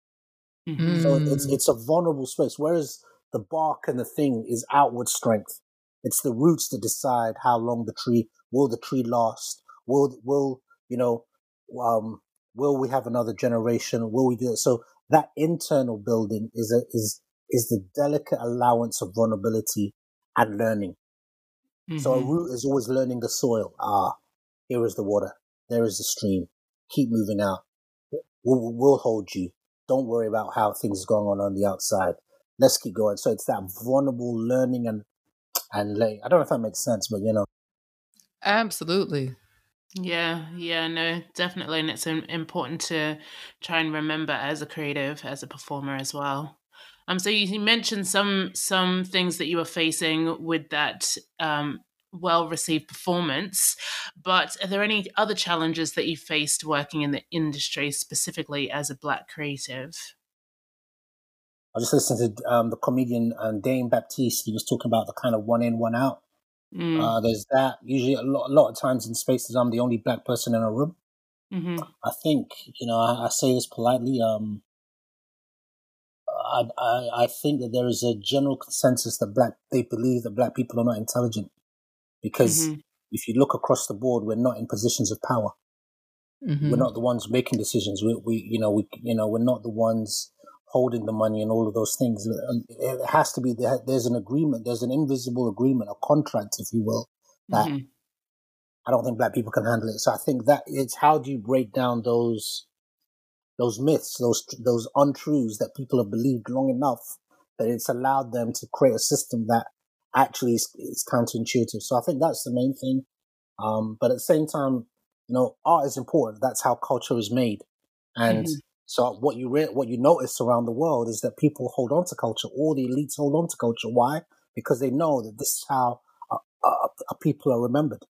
Mm-hmm. So it's it's a vulnerable space. Whereas the bark and the thing is outward strength. It's the roots that decide how long the tree, will the tree last? Will, will you know, um, will we have another generation? Will we do it? So that internal building is a, is is the delicate allowance of vulnerability and learning. Mm-hmm. So a root is always learning the soil. Ah, here is the water. There is the stream. Keep moving out. We'll, we'll hold you. Don't worry about how things are going on on the outside. Let's keep going. So it's that vulnerable learning and and learning. I don't know if that makes sense, but you know. Absolutely. Yeah, yeah, no, definitely. And it's important to try and remember as a creative, as a performer as well. Um, so you mentioned some some things that you were facing with that um, well-received performance, but are there any other challenges that you faced working in the industry, specifically as a Black creative? I just listened to um, the comedian um, Dame Baptiste. He was talking about the kind of one in, one out. Mm. Uh, there's that. Usually a lot, a lot of times in spaces, I'm the only Black person in a room. Mm-hmm. I think, you know, I, I say this politely, um, I, I, I think that there is a general consensus that black they believe that Black people are not intelligent, because mm-hmm. if you look across the board, we're not in positions of power. Mm-hmm. We're not the ones making decisions. We, we, you know, we, you know, we're not the ones holding the money and all of those things. It has to be there, there's an agreement, there's an invisible agreement, a contract, if you will, that mm-hmm. I don't think Black people can handle it. So I think that it's how do you break down those. Those myths, those those untruths that people have believed long enough that it's allowed them to create a system that actually is, is counterintuitive. So I think that's the main thing. Um, but at the same time, you know, art is important. That's how culture is made. And mm-hmm. so what you re- what you notice around the world is that people hold on to culture. All the elites hold on to culture. Why? Because they know that this is how our, our, our people are remembered.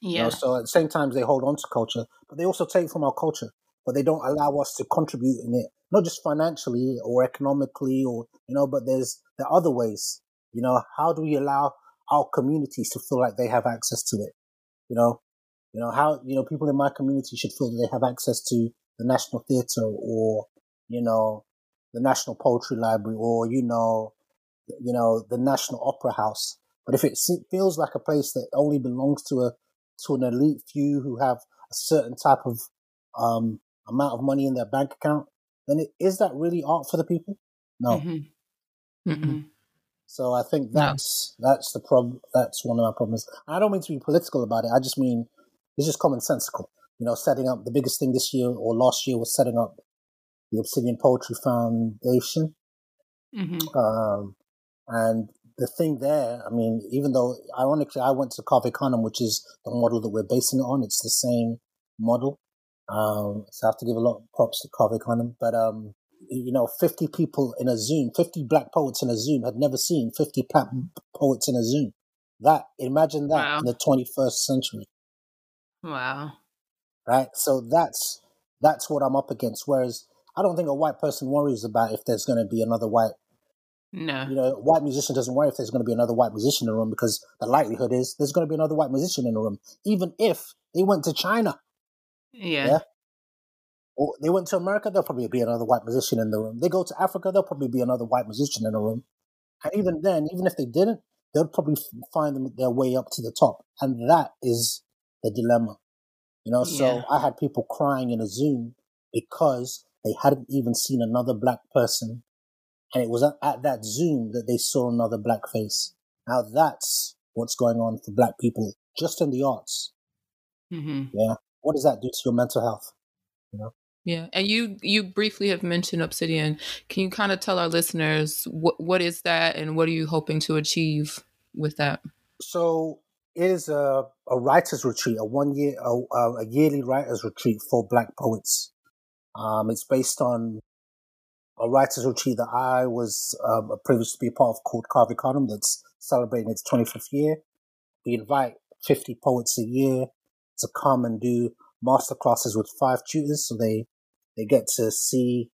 Yeah. You know, so at the same time, they hold on to culture, but they also take from our culture. But they don't allow us to contribute in it, not just financially or economically or, you know, but there's there are other ways, you know, how do we allow our communities to feel like they have access to it? You know, you know, how, you know, people in my community should feel that they have access to the National Theatre or, you know, the National Poetry Library or, you know, you know, the National Opera House. But if it feels like a place that only belongs to a, to an elite few who have a certain type of, um, amount of money in their bank account, then it, is that really art for the people? No. Mm-hmm. Mm-hmm. So I think that's no. that's the problem. That's one of my problems. I don't mean to be political about it. I just mean it's just commonsensical. You know, setting up the biggest thing this year or last year was setting up the Obsidian Poetry Foundation, mm-hmm. um, and the thing there. I mean, even though ironically I went to Cave Canem, which is the model that we're basing it on. It's the same model. Um, so I have to give a lot of props to Cave Canem, but um, you know, fifty people in a Zoom, fifty Black poets in a Zoom, had never seen fifty Black poets in a Zoom. That imagine that wow. in the twenty-first century. Wow! Right, so that's that's what I'm up against. Whereas I don't think a white person worries about if there's going to be another white. No, you know, a white musician doesn't worry if there's going to be another white musician in the room, because the likelihood is there's going to be another white musician in the room, even if they went to China. Yeah. yeah. Or they went to America, there'll probably be another white musician in the room. They go to Africa, there'll probably be another white musician in the room. And even then, even if they didn't, they'll probably find them their way up to the top. And that is the dilemma. You know, so yeah. I had people crying in a Zoom because they hadn't even seen another black person. And it was at, at that Zoom that they saw another black face. Now that's what's going on for black people, just in the arts. Mm-hmm. Yeah. What does that do to your mental health? You know? Yeah. And you, you briefly have mentioned Obsidian. Can you kind of tell our listeners what what is that and what are you hoping to achieve with that? So it is a, a writer's retreat, a one year, a, a yearly writer's retreat for black poets. Um, it's based on a writer's retreat that I was um, privileged to be a part of called Cave Canem, that's celebrating its twenty-fifth year. We invite fifty poets a year to come and do masterclasses with five tutors. So they, they get to see,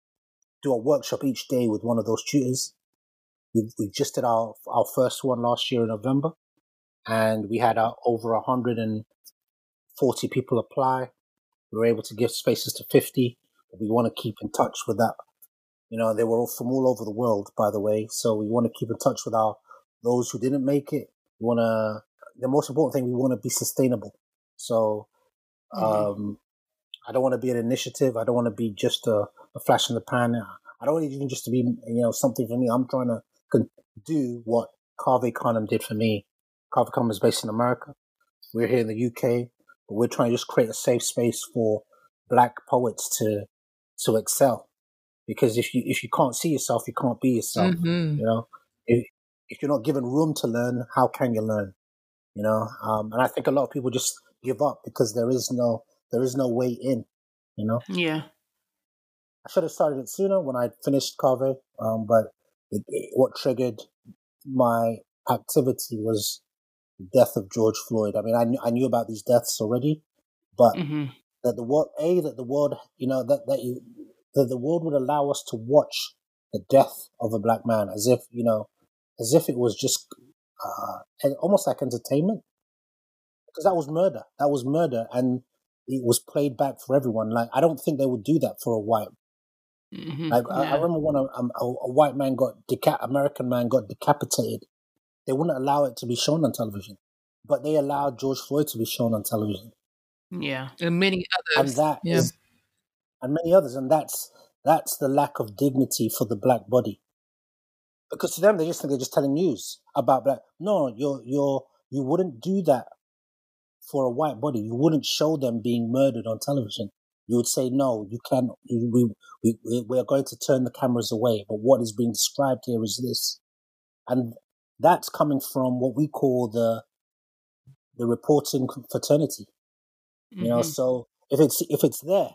do a workshop each day with one of those tutors. We, we just did our, our first one last year in November. And we had uh, over one hundred forty people apply. We were able to give spaces to fifty. But we want to keep in touch with that. You know, they were all from all over the world, by the way. So we want to keep in touch with our those who didn't make it. We want to. The most important thing, we want to be sustainable. So um, mm-hmm. I don't want to be an initiative. I don't want to be just a, a flash in the pan. I don't want it even just to be, you know, something for me. I'm trying to do what Cave Canem did for me. Cave Canem is based in America. We're here in the U K, but we're trying to just create a safe space for black poets to to excel. Because if you if you can't see yourself, you can't be yourself. Mm-hmm. You know, if if you're not given room to learn, how can you learn? You know, um, and I think a lot of people just give up because there is no there is no way in. You know. Yeah. I should have started it sooner when I finished Cave, um, but it, it, what triggered my activity was the death of George Floyd. I mean, I knew, I knew about these deaths already, but mm-hmm. that the world, a that the world, you know, that that you. that the world would allow us to watch the death of a black man as if, you know, as if it was just uh, almost like entertainment. Because that was murder. That was murder. And it was played back for everyone. Like, I don't think they would do that for a white. Mm-hmm. Like, yeah. I, I remember when a, a, a white man got, deca- American man got decapitated. They wouldn't allow it to be shown on television. But they allowed George Floyd to be shown on television. Yeah. And many others. And that yeah. is... And many others, and that's that's the lack of dignity for the black body, because to them they just think they're just telling news about black. No, you're you're you wouldn't do that for a white body. You wouldn't show them being murdered on television. You would say no, you can't. We we we are going to turn the cameras away. But what is being described here is this, and that's coming from what we call the the reporting fraternity. Mm-hmm. You know, so if it's if it's there.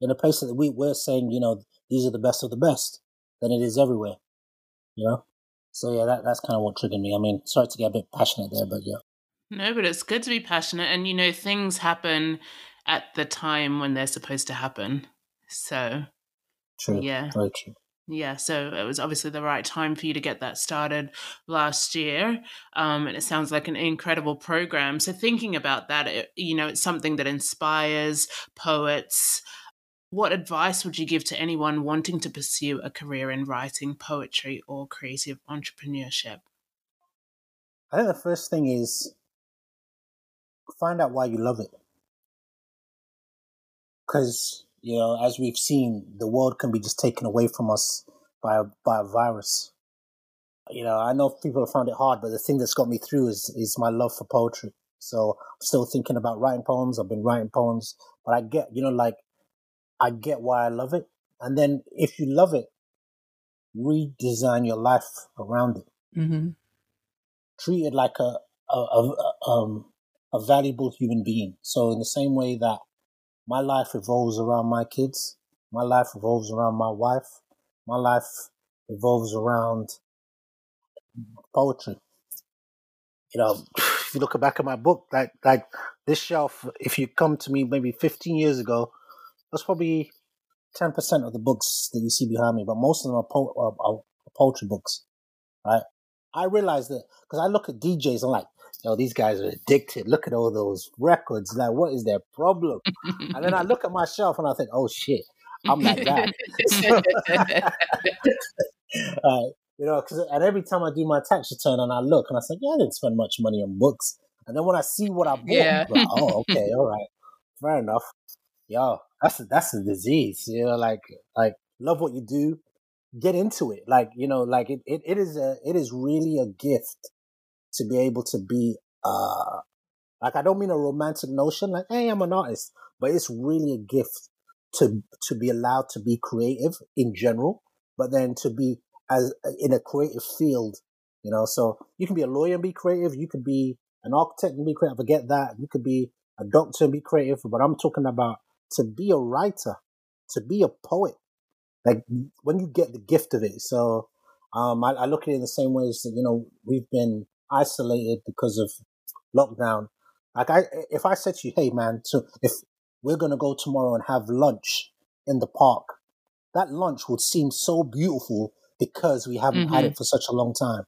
In a place that we were saying, you know, these are the best of the best, then it is everywhere, you know? So, yeah, that, that's kind of what triggered me. I mean, sorry to get a bit passionate there, but yeah. No, but it's good to be passionate. And, you know, things happen at the time when they're supposed to happen. So, true. Yeah. Very true. Yeah, so it was obviously the right time for you to get that started last year. Um, and it sounds like an incredible program. So thinking about that, it, you know, it's something that inspires poets. What advice would you give to anyone wanting to pursue a career in writing, poetry, or creative entrepreneurship? I think the first thing is find out why you love it. Because, you know, as we've seen, the world can be just taken away from us by a, by a virus. You know, I know people have found it hard, but the thing that's got me through is, is my love for poetry. So I'm still thinking about writing poems. I've been writing poems, but I get, you know, like, I get why I love it. And then if you love it, redesign your life around it. Mm-hmm. Treat it like a a, a, a, um, a valuable human being. So in the same way that my life revolves around my kids, my life revolves around my wife, my life revolves around poetry. You know, if you look back at my book, like, like this shelf, if you come to me maybe fifteen years ago, that's probably ten percent of the books that you see behind me, but most of them are, po- are, are poetry books, right? I realized that because I look at D Js, I'm like, yo, these guys are addicted. Look at all those records. Like, what is their problem? And then I look at my shelf and I think, oh, shit, I'm like that. Right? You know, cause, and every time I do my tax return and I look and I say, yeah, I didn't spend much money on books. And then when I see what I bought, yeah. I'm like, oh, okay, all right, fair enough. Yo, that's a, that's a disease. You know, like like love what you do, get into it. Like you know, like it, it, it is a it is really a gift to be able to be. Uh, like I don't mean a romantic notion, like hey, I'm an artist, but it's really a gift to to be allowed to be creative in general, but then to be as in a creative field. You know, so you can be a lawyer and be creative. You could be an architect and be creative. Forget that. You could be a doctor and be creative. But I'm talking about to be a writer, to be a poet. Like when you get the gift of it. So um, I, I look at it in the same way as, you know, we've been isolated because of lockdown. Like I, if I said to you, hey man, so if we're going to go tomorrow and have lunch in the park, that lunch would seem so beautiful because we haven't mm-hmm. had it for such a long time.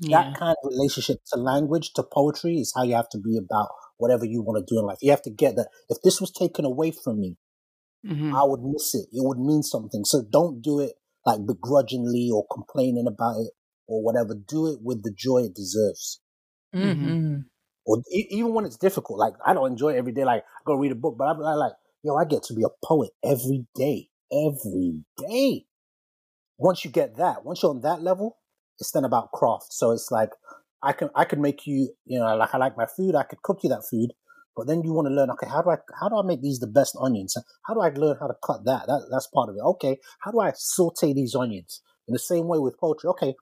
Yeah. That kind of relationship to language, to poetry, is how you have to be about whatever you want to do in life. You have to get that. If this was taken away from me, mm-hmm. I would miss it. It would mean something. So don't do it like begrudgingly or complaining about it or whatever. Do it with the joy it deserves. Mm-hmm. Or e- even when it's difficult. Like, I don't enjoy it every day. Like, I go read a book, but I'm like, yo, I get to be a poet every day. Every day. Once you get that, once you're on that level, it's then about craft. So it's like, I can I can make you, you know, like I like my food, I could cook you that food, but then you want to learn, okay, how do I how do I make these the best onions? How do I learn how to cut that? that? That's part of it. Okay, how do I saute these onions? In the same way with poetry, okay,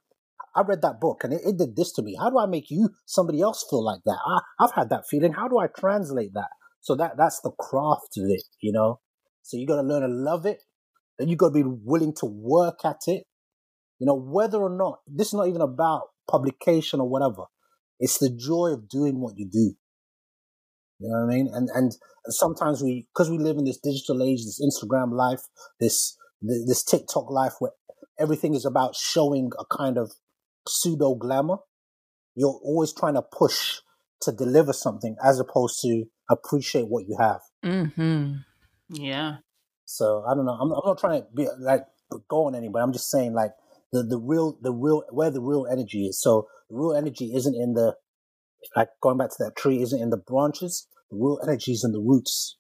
I read that book and it, it did this to me. How do I make you, somebody else feel like that? I, I've had that feeling. How do I translate that? So that that's the craft of it, you know? So you got to learn to love it, then you got to be willing to work at it. You know, whether or not, this is not even about publication or whatever. It's the joy of doing what you do. You know what I mean? And and sometimes we, because we live in this digital age, this Instagram life, this this TikTok life where everything is about showing a kind of pseudo glamour, you're always trying to push to deliver something as opposed to appreciate what you have. Mm-hmm. Yeah. So I don't know. I'm, I'm not trying to be like go on anybody. I'm just saying like, The the real the real where the real energy is. So the real energy isn't in the like going back to that tree isn't in the branches. The real energy is in the roots,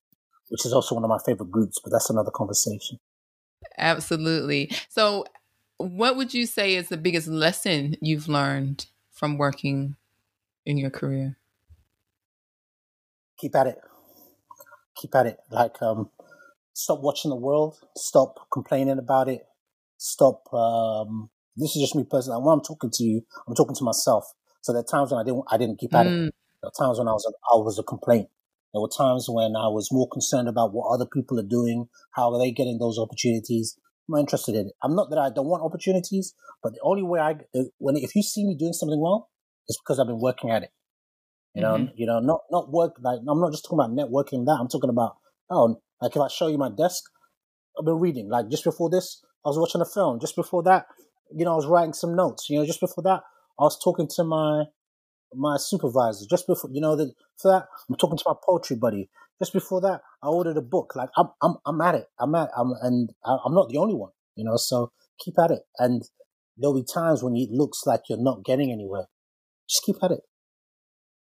which is also one of my favorite groups, but that's another conversation. Absolutely. So what would you say is the biggest lesson you've learned from working in your career? Keep at it. Keep at it. Like um stop watching the world, stop complaining about it. Stop. Um, this is just me personally. When I'm talking to you, I'm talking to myself. So there are times when I didn't, I didn't keep at mm. it. There were times when I was, a, I was a complaint. There were times when I was more concerned about what other people are doing, how are they getting those opportunities. I'm not interested in it. I'm not that I don't want opportunities, but the only way I, when if you see me doing something well, it's because I've been working at it. You know, mm-hmm. you know, not not work. Like I'm not just talking about networking. That I'm talking about. Oh, like if I show you my desk, I've been reading. Like just before this, I was watching a film. Just before that, you know, I was writing some notes. You know, just before that, I was talking to my my supervisor. Just before, you know, the, for that, I'm talking to my poetry buddy. Just before that, I ordered a book. Like I'm, I'm, I'm at it. I'm at, I'm, and I'm not the only one. You know, so keep at it. And there'll be times when it looks like you're not getting anywhere. Just keep at it.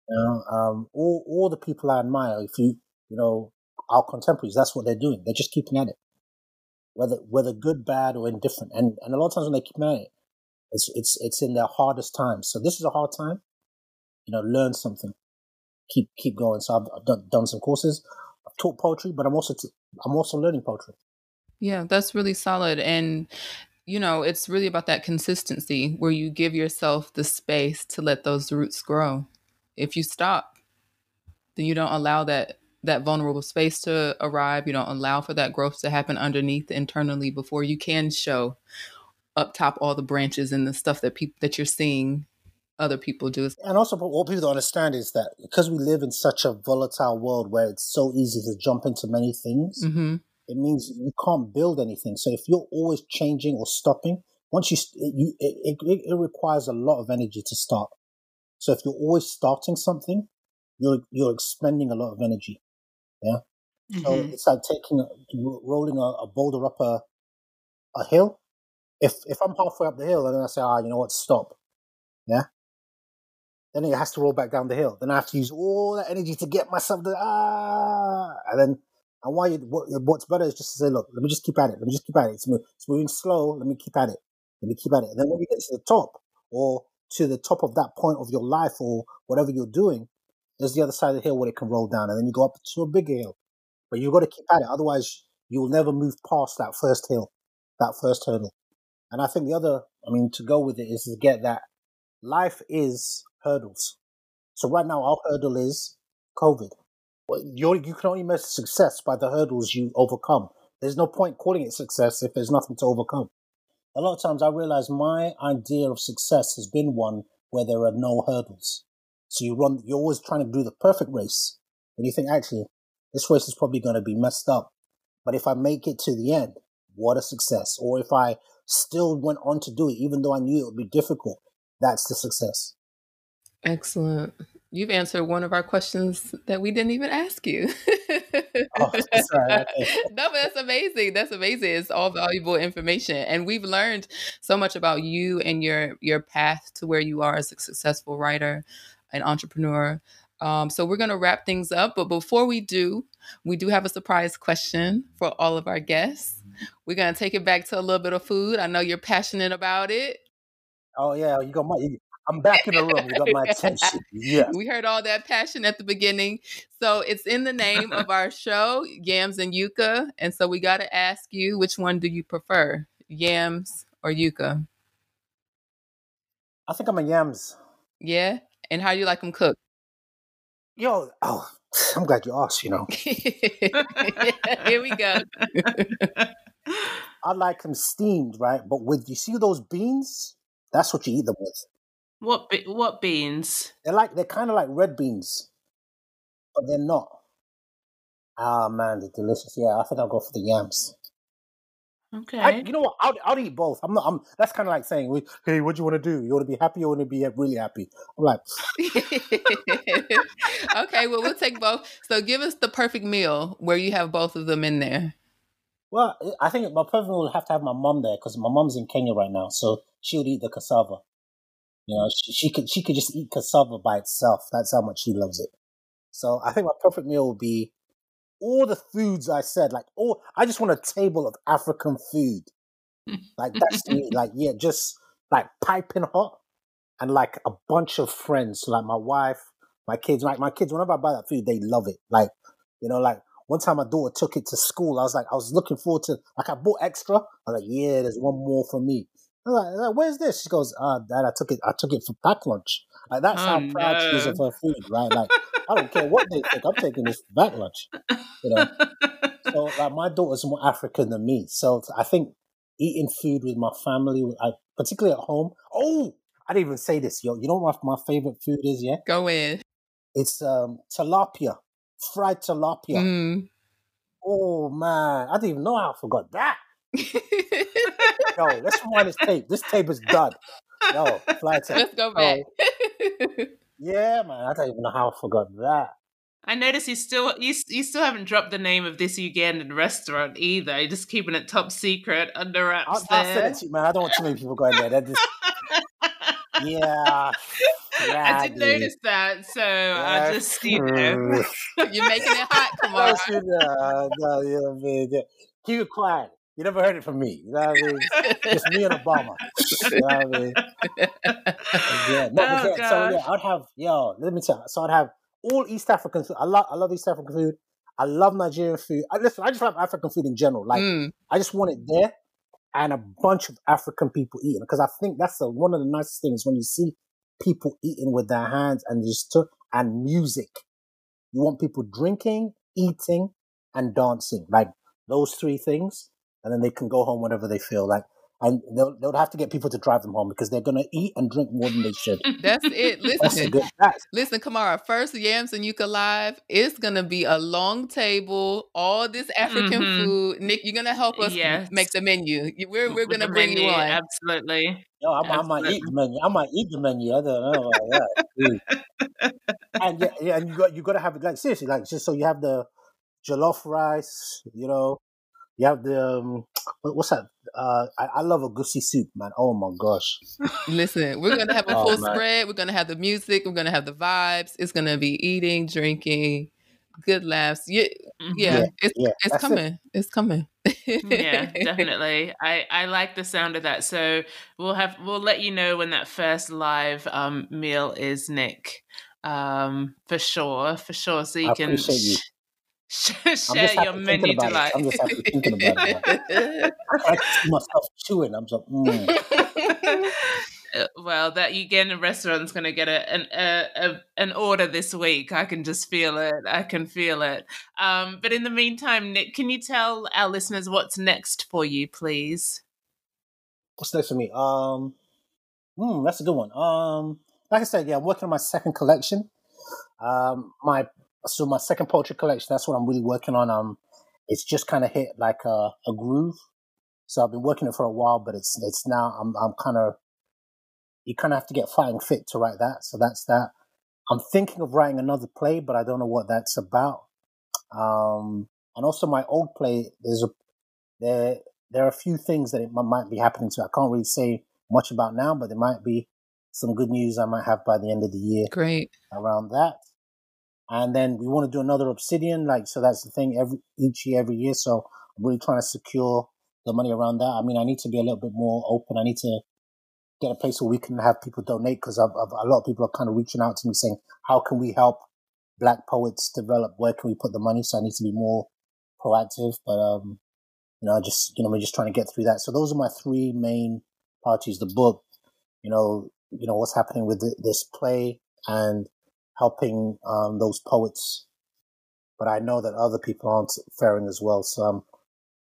You know, um, all all the people I admire, if you, you know, our contemporaries, that's what they're doing. They're just keeping at it. Whether whether good, bad, or indifferent, and and a lot of times when they keep married, it's it's it's in their hardest times. So this is a hard time, you know. Learn something, keep keep going. So I've, I've done, done some courses, I've taught poetry, but I'm also t- I'm also learning poetry. Yeah, that's really solid, and you know, it's really about that consistency where you give yourself the space to let those roots grow. If you stop, then you don't allow that. that vulnerable space to arrive. You don't allow for that growth to happen underneath internally before you can show up top all the branches and the stuff that people that you're seeing other people do. And also what people don't understand is that because we live in such a volatile world where it's so easy to jump into many things, mm-hmm. it means you can't build anything. So if you're always changing or stopping, once you, you it, it, it requires a lot of energy to start. So if you're always starting something, you're you're expending a lot of energy. Yeah, so mm-hmm. it's like taking rolling a, a boulder up a a hill. If if I'm halfway up the hill and then I say, ah, you know what, stop, yeah, then it has to roll back down the hill. Then I have to use all that energy to get myself to, ah, and then and why you, what, what's better is just to say, look, let me just keep at it, let me just keep at it. It's, move, it's moving slow. Let me keep at it. Let me keep at it. And then when you get to the top or to the top of that point of your life or whatever you're doing, there's the other side of the hill where it can roll down, and then you go up to a bigger hill. But you've got to keep at it, otherwise you'll never move past that first hill, that first hurdle. And I think the other, I mean, to go with it is to get that life is hurdles. So right now our hurdle is COVID. You're, you can only measure success by the hurdles you overcome. There's no point calling it success if there's nothing to overcome. A lot of times I realize my idea of success has been one where there are no hurdles. So you run, you're always trying to do the perfect race. And you think, actually, this race is probably going to be messed up. But if I make it to the end, what a success. Or if I still went on to do it, even though I knew it would be difficult, that's the success. Excellent. You've answered one of our questions that we didn't even ask you. Oh, sorry. No, but that's amazing. That's amazing. It's all valuable information. And we've learned so much about you and your, your path to where you are as a successful writer and entrepreneur. Um, so we're going to wrap things up. But before we do, we do have a surprise question for all of our guests. We're going to take it back to a little bit of food. I know you're passionate about it. Oh, yeah. You got my... I'm back in the room. You got my attention. Yeah. We heard all that passion at the beginning. So it's in the name of our show, Yams and Yucca. And so we got to ask you, which one do you prefer, yams or yucca? I think I'm a yams. Yeah? And how do you like them cooked? Yo, oh, I'm glad you asked, you know. Here we go. I like them steamed, right? But with, you see those beans? That's what you eat them with. What be- what beans? They're like they're kind of like red beans, but they're not. Ah, oh, man, they're delicious. Yeah, I think I'll go for the yams. Okay. I, you know what? I'll I'll eat both. I'm not. I'm. That's kind of like saying, "Hey, what do you want to do? You want to be happy or want to be really happy?" I'm like, okay. Well, we'll take both. So, give us the perfect meal where you have both of them in there. Well, I think my perfect meal would have to have my mum there because my mum's in Kenya right now, so she would eat the cassava. You know, she, she could she could just eat cassava by itself. That's how much she loves it. So I think my perfect meal would be all the foods I said. Like, all I just want a table of African food. Like that's me. Like, yeah, just like piping hot, and like a bunch of friends. So, like my wife, my kids. Like my kids, whenever I buy that food, they love it. Like, you know, like one time my daughter took it to school. I was like, I was looking forward to. Like I bought extra. I was like, yeah, there's one more for me. Like, where's this? She goes, ah, oh, Dad, I took it. I took it for pack lunch. Like that's oh, how proud no. she is of her food, right? Like I don't care what they think. I'm taking this for pack lunch, you know. So like my daughter's more African than me, so I think eating food with my family, I, particularly at home. Oh, I didn't even say this, yo. You know what my, my favorite food is? Yeah, go in. It's um, tilapia, fried tilapia. Mm. Oh man, I didn't even know how I forgot that. Yo, let's rewind this tape. This tape is done. Yo, fly tape. Let's go back. Oh. Yeah, man. I don't even know how I forgot that. I noticed you still you, you still haven't dropped the name of this Ugandan restaurant either. You're just keeping it top secret, under wraps. I'll, there. I'll send it to you, man. I don't want too many people going there. They're just... Yeah. Yeah, I did dude. notice that, so that's I just, you know. You're making it hot, come on. No, no, you mean, yeah. Keep it quiet. You never heard it from me. You know what I mean? Just me and Obama. You know what I mean? Yeah. No, oh, yeah. So yeah, I'd have yo. Let me tell you. So I'd have all East African food. I love, I love East African food. I love Nigerian food. I listen. I just love African food in general. Like mm. I just want it there, and a bunch of African people eating because I think that's the, one of the nicest things when you see people eating with their hands and just took and music. You want people drinking, eating, and dancing. Like those three things. And then they can go home whenever they feel like. And they'll, they'll have to get people to drive them home because they're going to eat and drink more than they should. That's it. Listen, That's good, that's- listen, Kamara, first Yams and Yucca Live, it's going to be a long table, all this African mm-hmm. food. Nick, you're going to help us yes. make the menu. We're, we're going to bring menu, you on. Absolutely. Yo, I, absolutely. I might eat the menu. I might eat the menu. I don't know about that. And, yeah, yeah, and you got, you got to have it, like, seriously, like, just so you have the jollof rice, you know. Yeah, the um, what's that? Uh, I, I love a goosey soup, man. Oh my gosh! Listen, we're gonna have a full oh, spread. We're gonna have the music. We're gonna have the vibes. It's gonna be eating, drinking, good laughs. Yeah, yeah, yeah it's yeah, it's coming. It. It's coming. Yeah, definitely. I, I like the sound of that. So we'll have we'll let you know when that first live um meal is, Nick. Um, for sure, for sure. So you I can. You. Share your menu delight. I'm just happy thinking about it. I see myself chewing. I'm just mm. Well, that you get in a restaurant's going to get a, an a, a, an order this week. I can just feel it. I can feel it. Um, but in the meantime, Nick, can you tell our listeners what's next for you, please? What's next for me? Um, mm, that's a good one. Um, like I said, yeah, I'm working on my second collection. Um, my So my second poetry collection, that's what I'm really working on. Um, it's just kind of hit like a, a groove. So I've been working it for a while, but it's it's now I'm I'm kind of you kind of have to get fighting fit to write that. So that's that. I'm thinking of writing another play, but I don't know what that's about. Um, and also my old play, there's a there there are a few things that it might be happening to. I can't really say much about now, but there might be some good news I might have by the end of the year. Great around that. And then we want to do another Obsidian, like, so that's the thing every each year, every year. So I'm really trying to secure the money around that. I mean, I need to be a little bit more open. I need to get a place where we can have people donate, because I've, I've, a lot of people are kind of reaching out to me saying, how can we help Black poets develop? Where can we put the money? So I need to be more proactive. But, um, you know, just, you know, we're just trying to get through that. So those are my three main parties, the book, you know, you know, what's happening with the, this play, and helping um, those poets. But I know that other people aren't faring as well. So I'm,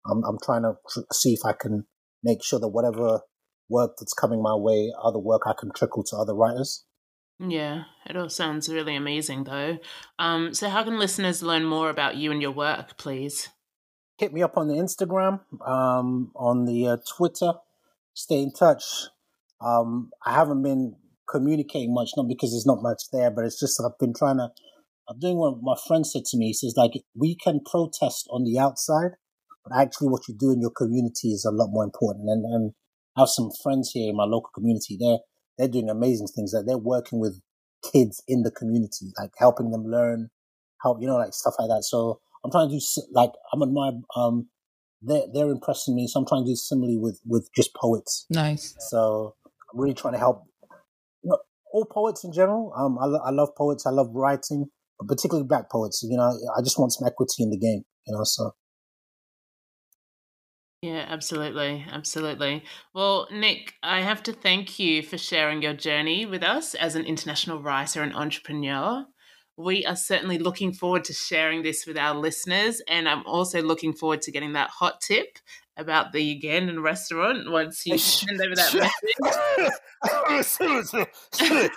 I'm, I'm trying to tr- see if I can make sure that whatever work that's coming my way, other work I can trickle to other writers. Yeah, it all sounds really amazing though. Um, so how can listeners learn more about you and your work, please? Hit me up on the Instagram, um, on the uh, Twitter, stay in touch. Um, I haven't been communicating much, not because there's not much there, but it's just that I've been trying to I'm doing what my friend said to me. He says, like, we can protest on the outside, but actually what you do in your community is a lot more important. And, and I have some friends here in my local community. They're they're doing amazing things. Like, they're working with kids in the community, like helping them learn, help you know, like stuff like that. So I'm trying to do like I'm in my um they're they're impressing me. So I'm trying to do similarly with with just poets. Nice. So I'm really trying to help all poets in general. Um, I, lo- I love poets. I love writing, but particularly Black poets. You know, I just want some equity in the game. You know, so. Yeah, absolutely, absolutely. Well, Nick, I have to thank you for sharing your journey with us as an international writer and entrepreneur. We are certainly looking forward to sharing this with our listeners, and I'm also looking forward to getting that hot tip about the Ugandan restaurant once you send over that message.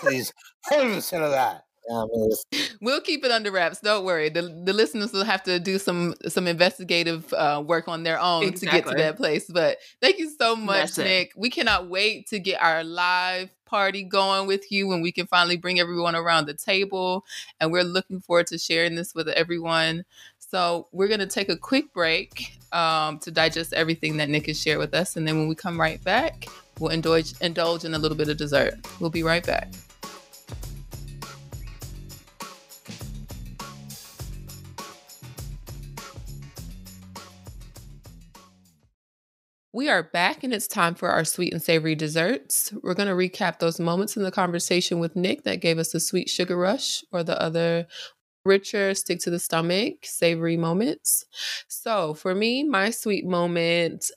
Please, listen to that. We'll keep it under wraps. Don't worry. The the listeners will have to do some some investigative uh, work on their own exactly. to get to that place. But thank you so much, That's Nick. It. We cannot wait to get our live party going with you when we can finally bring everyone around the table. And we're looking forward to sharing this with everyone. So we're going to take a quick break um, to digest everything that Nick has shared with us. And then when we come right back, we'll indulge, indulge in a little bit of dessert. We'll be right back. We are back, and it's time for our sweet and savory desserts. We're going to recap those moments in the conversation with Nick that gave us the sweet sugar rush, or the other richer, stick to the stomach, savory moments. So for me, my sweet moment,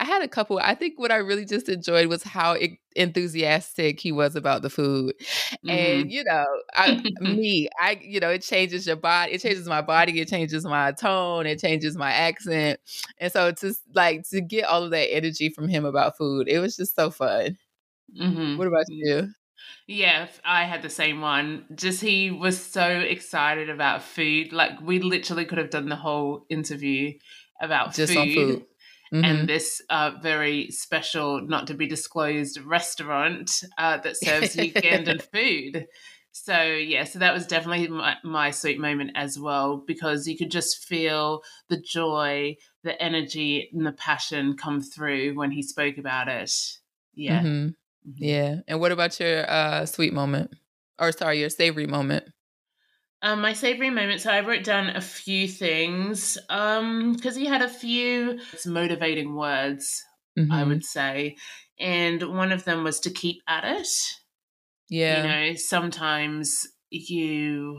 I had a couple. I think what I really just enjoyed was how enthusiastic he was about the food. Mm-hmm. And, you know, I, me, I, you know, it changes your body. It changes my body. It changes my tone. It changes my accent. And so to like to get all of that energy from him about food, it was just so fun. Mm-hmm. What about you? Yeah, I had the same one. Just he was so excited about food. Like, we literally could have done the whole interview about just food. On food. Mm-hmm. And this uh, very special, not to be disclosed restaurant uh, that serves Ugandan food. So, yeah, so that was definitely my, my sweet moment as well, because you could just feel the joy, the energy and the passion come through when he spoke about it. Yeah. Mm-hmm. Mm-hmm. Yeah. And what about your uh, sweet moment? Or sorry, your savory moment? Um, my savory moment, so I wrote down a few things um, because he had a few motivating words, mm-hmm. I would say, and one of them was to keep at it. Yeah. You know, sometimes you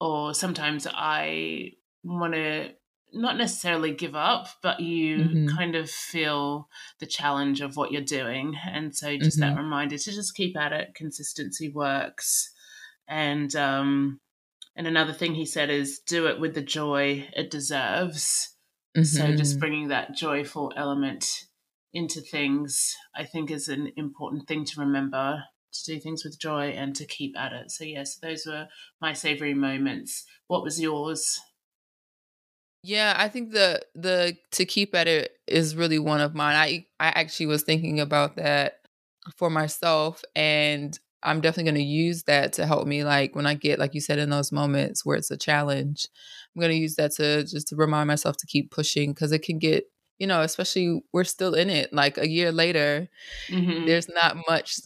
or sometimes I want to not necessarily give up, but you mm-hmm. kind of feel the challenge of what you're doing. And so just mm-hmm. that reminder to just keep at it. Consistency works. And um, and another thing he said is do it with the joy it deserves. Mm-hmm. So just bringing that joyful element into things, I think, is an important thing to remember. To do things with joy and to keep at it. So, yes, those were my savory moments. What was yours? Yeah, I think the the to keep at it is really one of mine. I, I actually was thinking about that for myself, and I'm definitely going to use that to help me. Like when I get, like you said, in those moments where it's a challenge, I'm going to use that to just to remind myself to keep pushing, because it can get, you know, especially we're still in it. Like a year later, mm-hmm. there's not much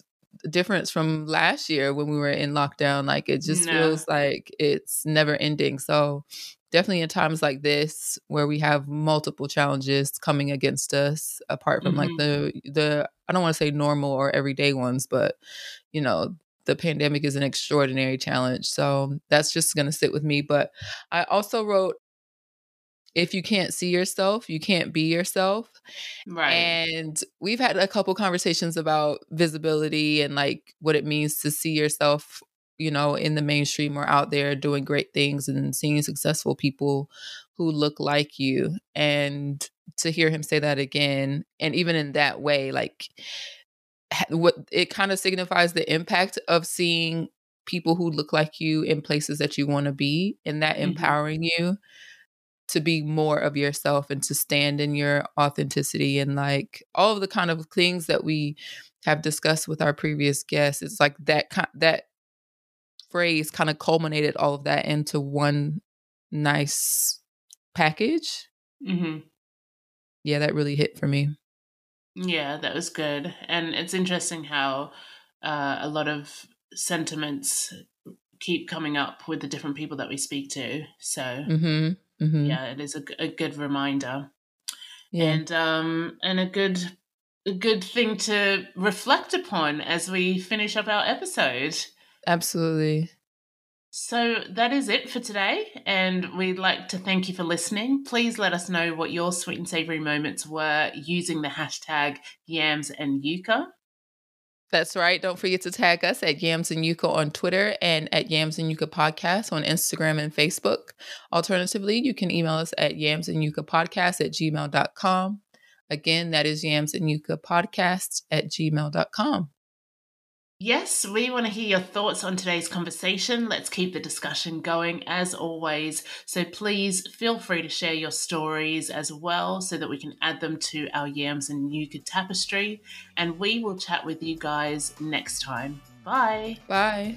difference from last year when we were in lockdown. Like it just no. feels like it's never ending. So definitely in times like this where we have multiple challenges coming against us, apart from mm-hmm. like the the I don't want to say normal or everyday ones, but you know, the pandemic is an extraordinary challenge. So that's just going to sit with me. But I also wrote, if you can't see yourself, you can't be yourself. Right. And we've had a couple conversations about visibility and like what it means to see yourself, you know, in the mainstream or out there doing great things and seeing successful people who look like you. And to hear him say that again, and even in that way, like what it kind of signifies the impact of seeing people who look like you in places that you want to be, and that mm-hmm. empowering you to be more of yourself and to stand in your authenticity, and like all of the kind of things that we have discussed with our previous guests. It's like that, that phrase kind of culminated all of that into one nice package. Mm-hmm. Yeah. That really hit for me. Yeah, that was good. And it's interesting how uh, a lot of sentiments keep coming up with the different people that we speak to. So mm-hmm. Mm-hmm. yeah, it is a, a good reminder, yeah. and um, and a good a good thing to reflect upon as we finish up our episode. Absolutely. So that is it for today, and we'd like to thank you for listening. Please let us know what your sweet and savory moments were using the hashtag Yams and Yucca. That's right. Don't forget to tag us at Yams and Yucca on Twitter and at Yams and Yucca Podcast on Instagram and Facebook. Alternatively, you can email us at yams and yucca podcast at gmail dot com. Again, that is yams and yucca podcast at gmail dot com. Yes, we want to hear your thoughts on today's conversation. Let's keep the discussion going as always. So please feel free to share your stories as well so that we can add them to our Yams and Yucca tapestry. And we will chat with you guys next time. Bye. Bye.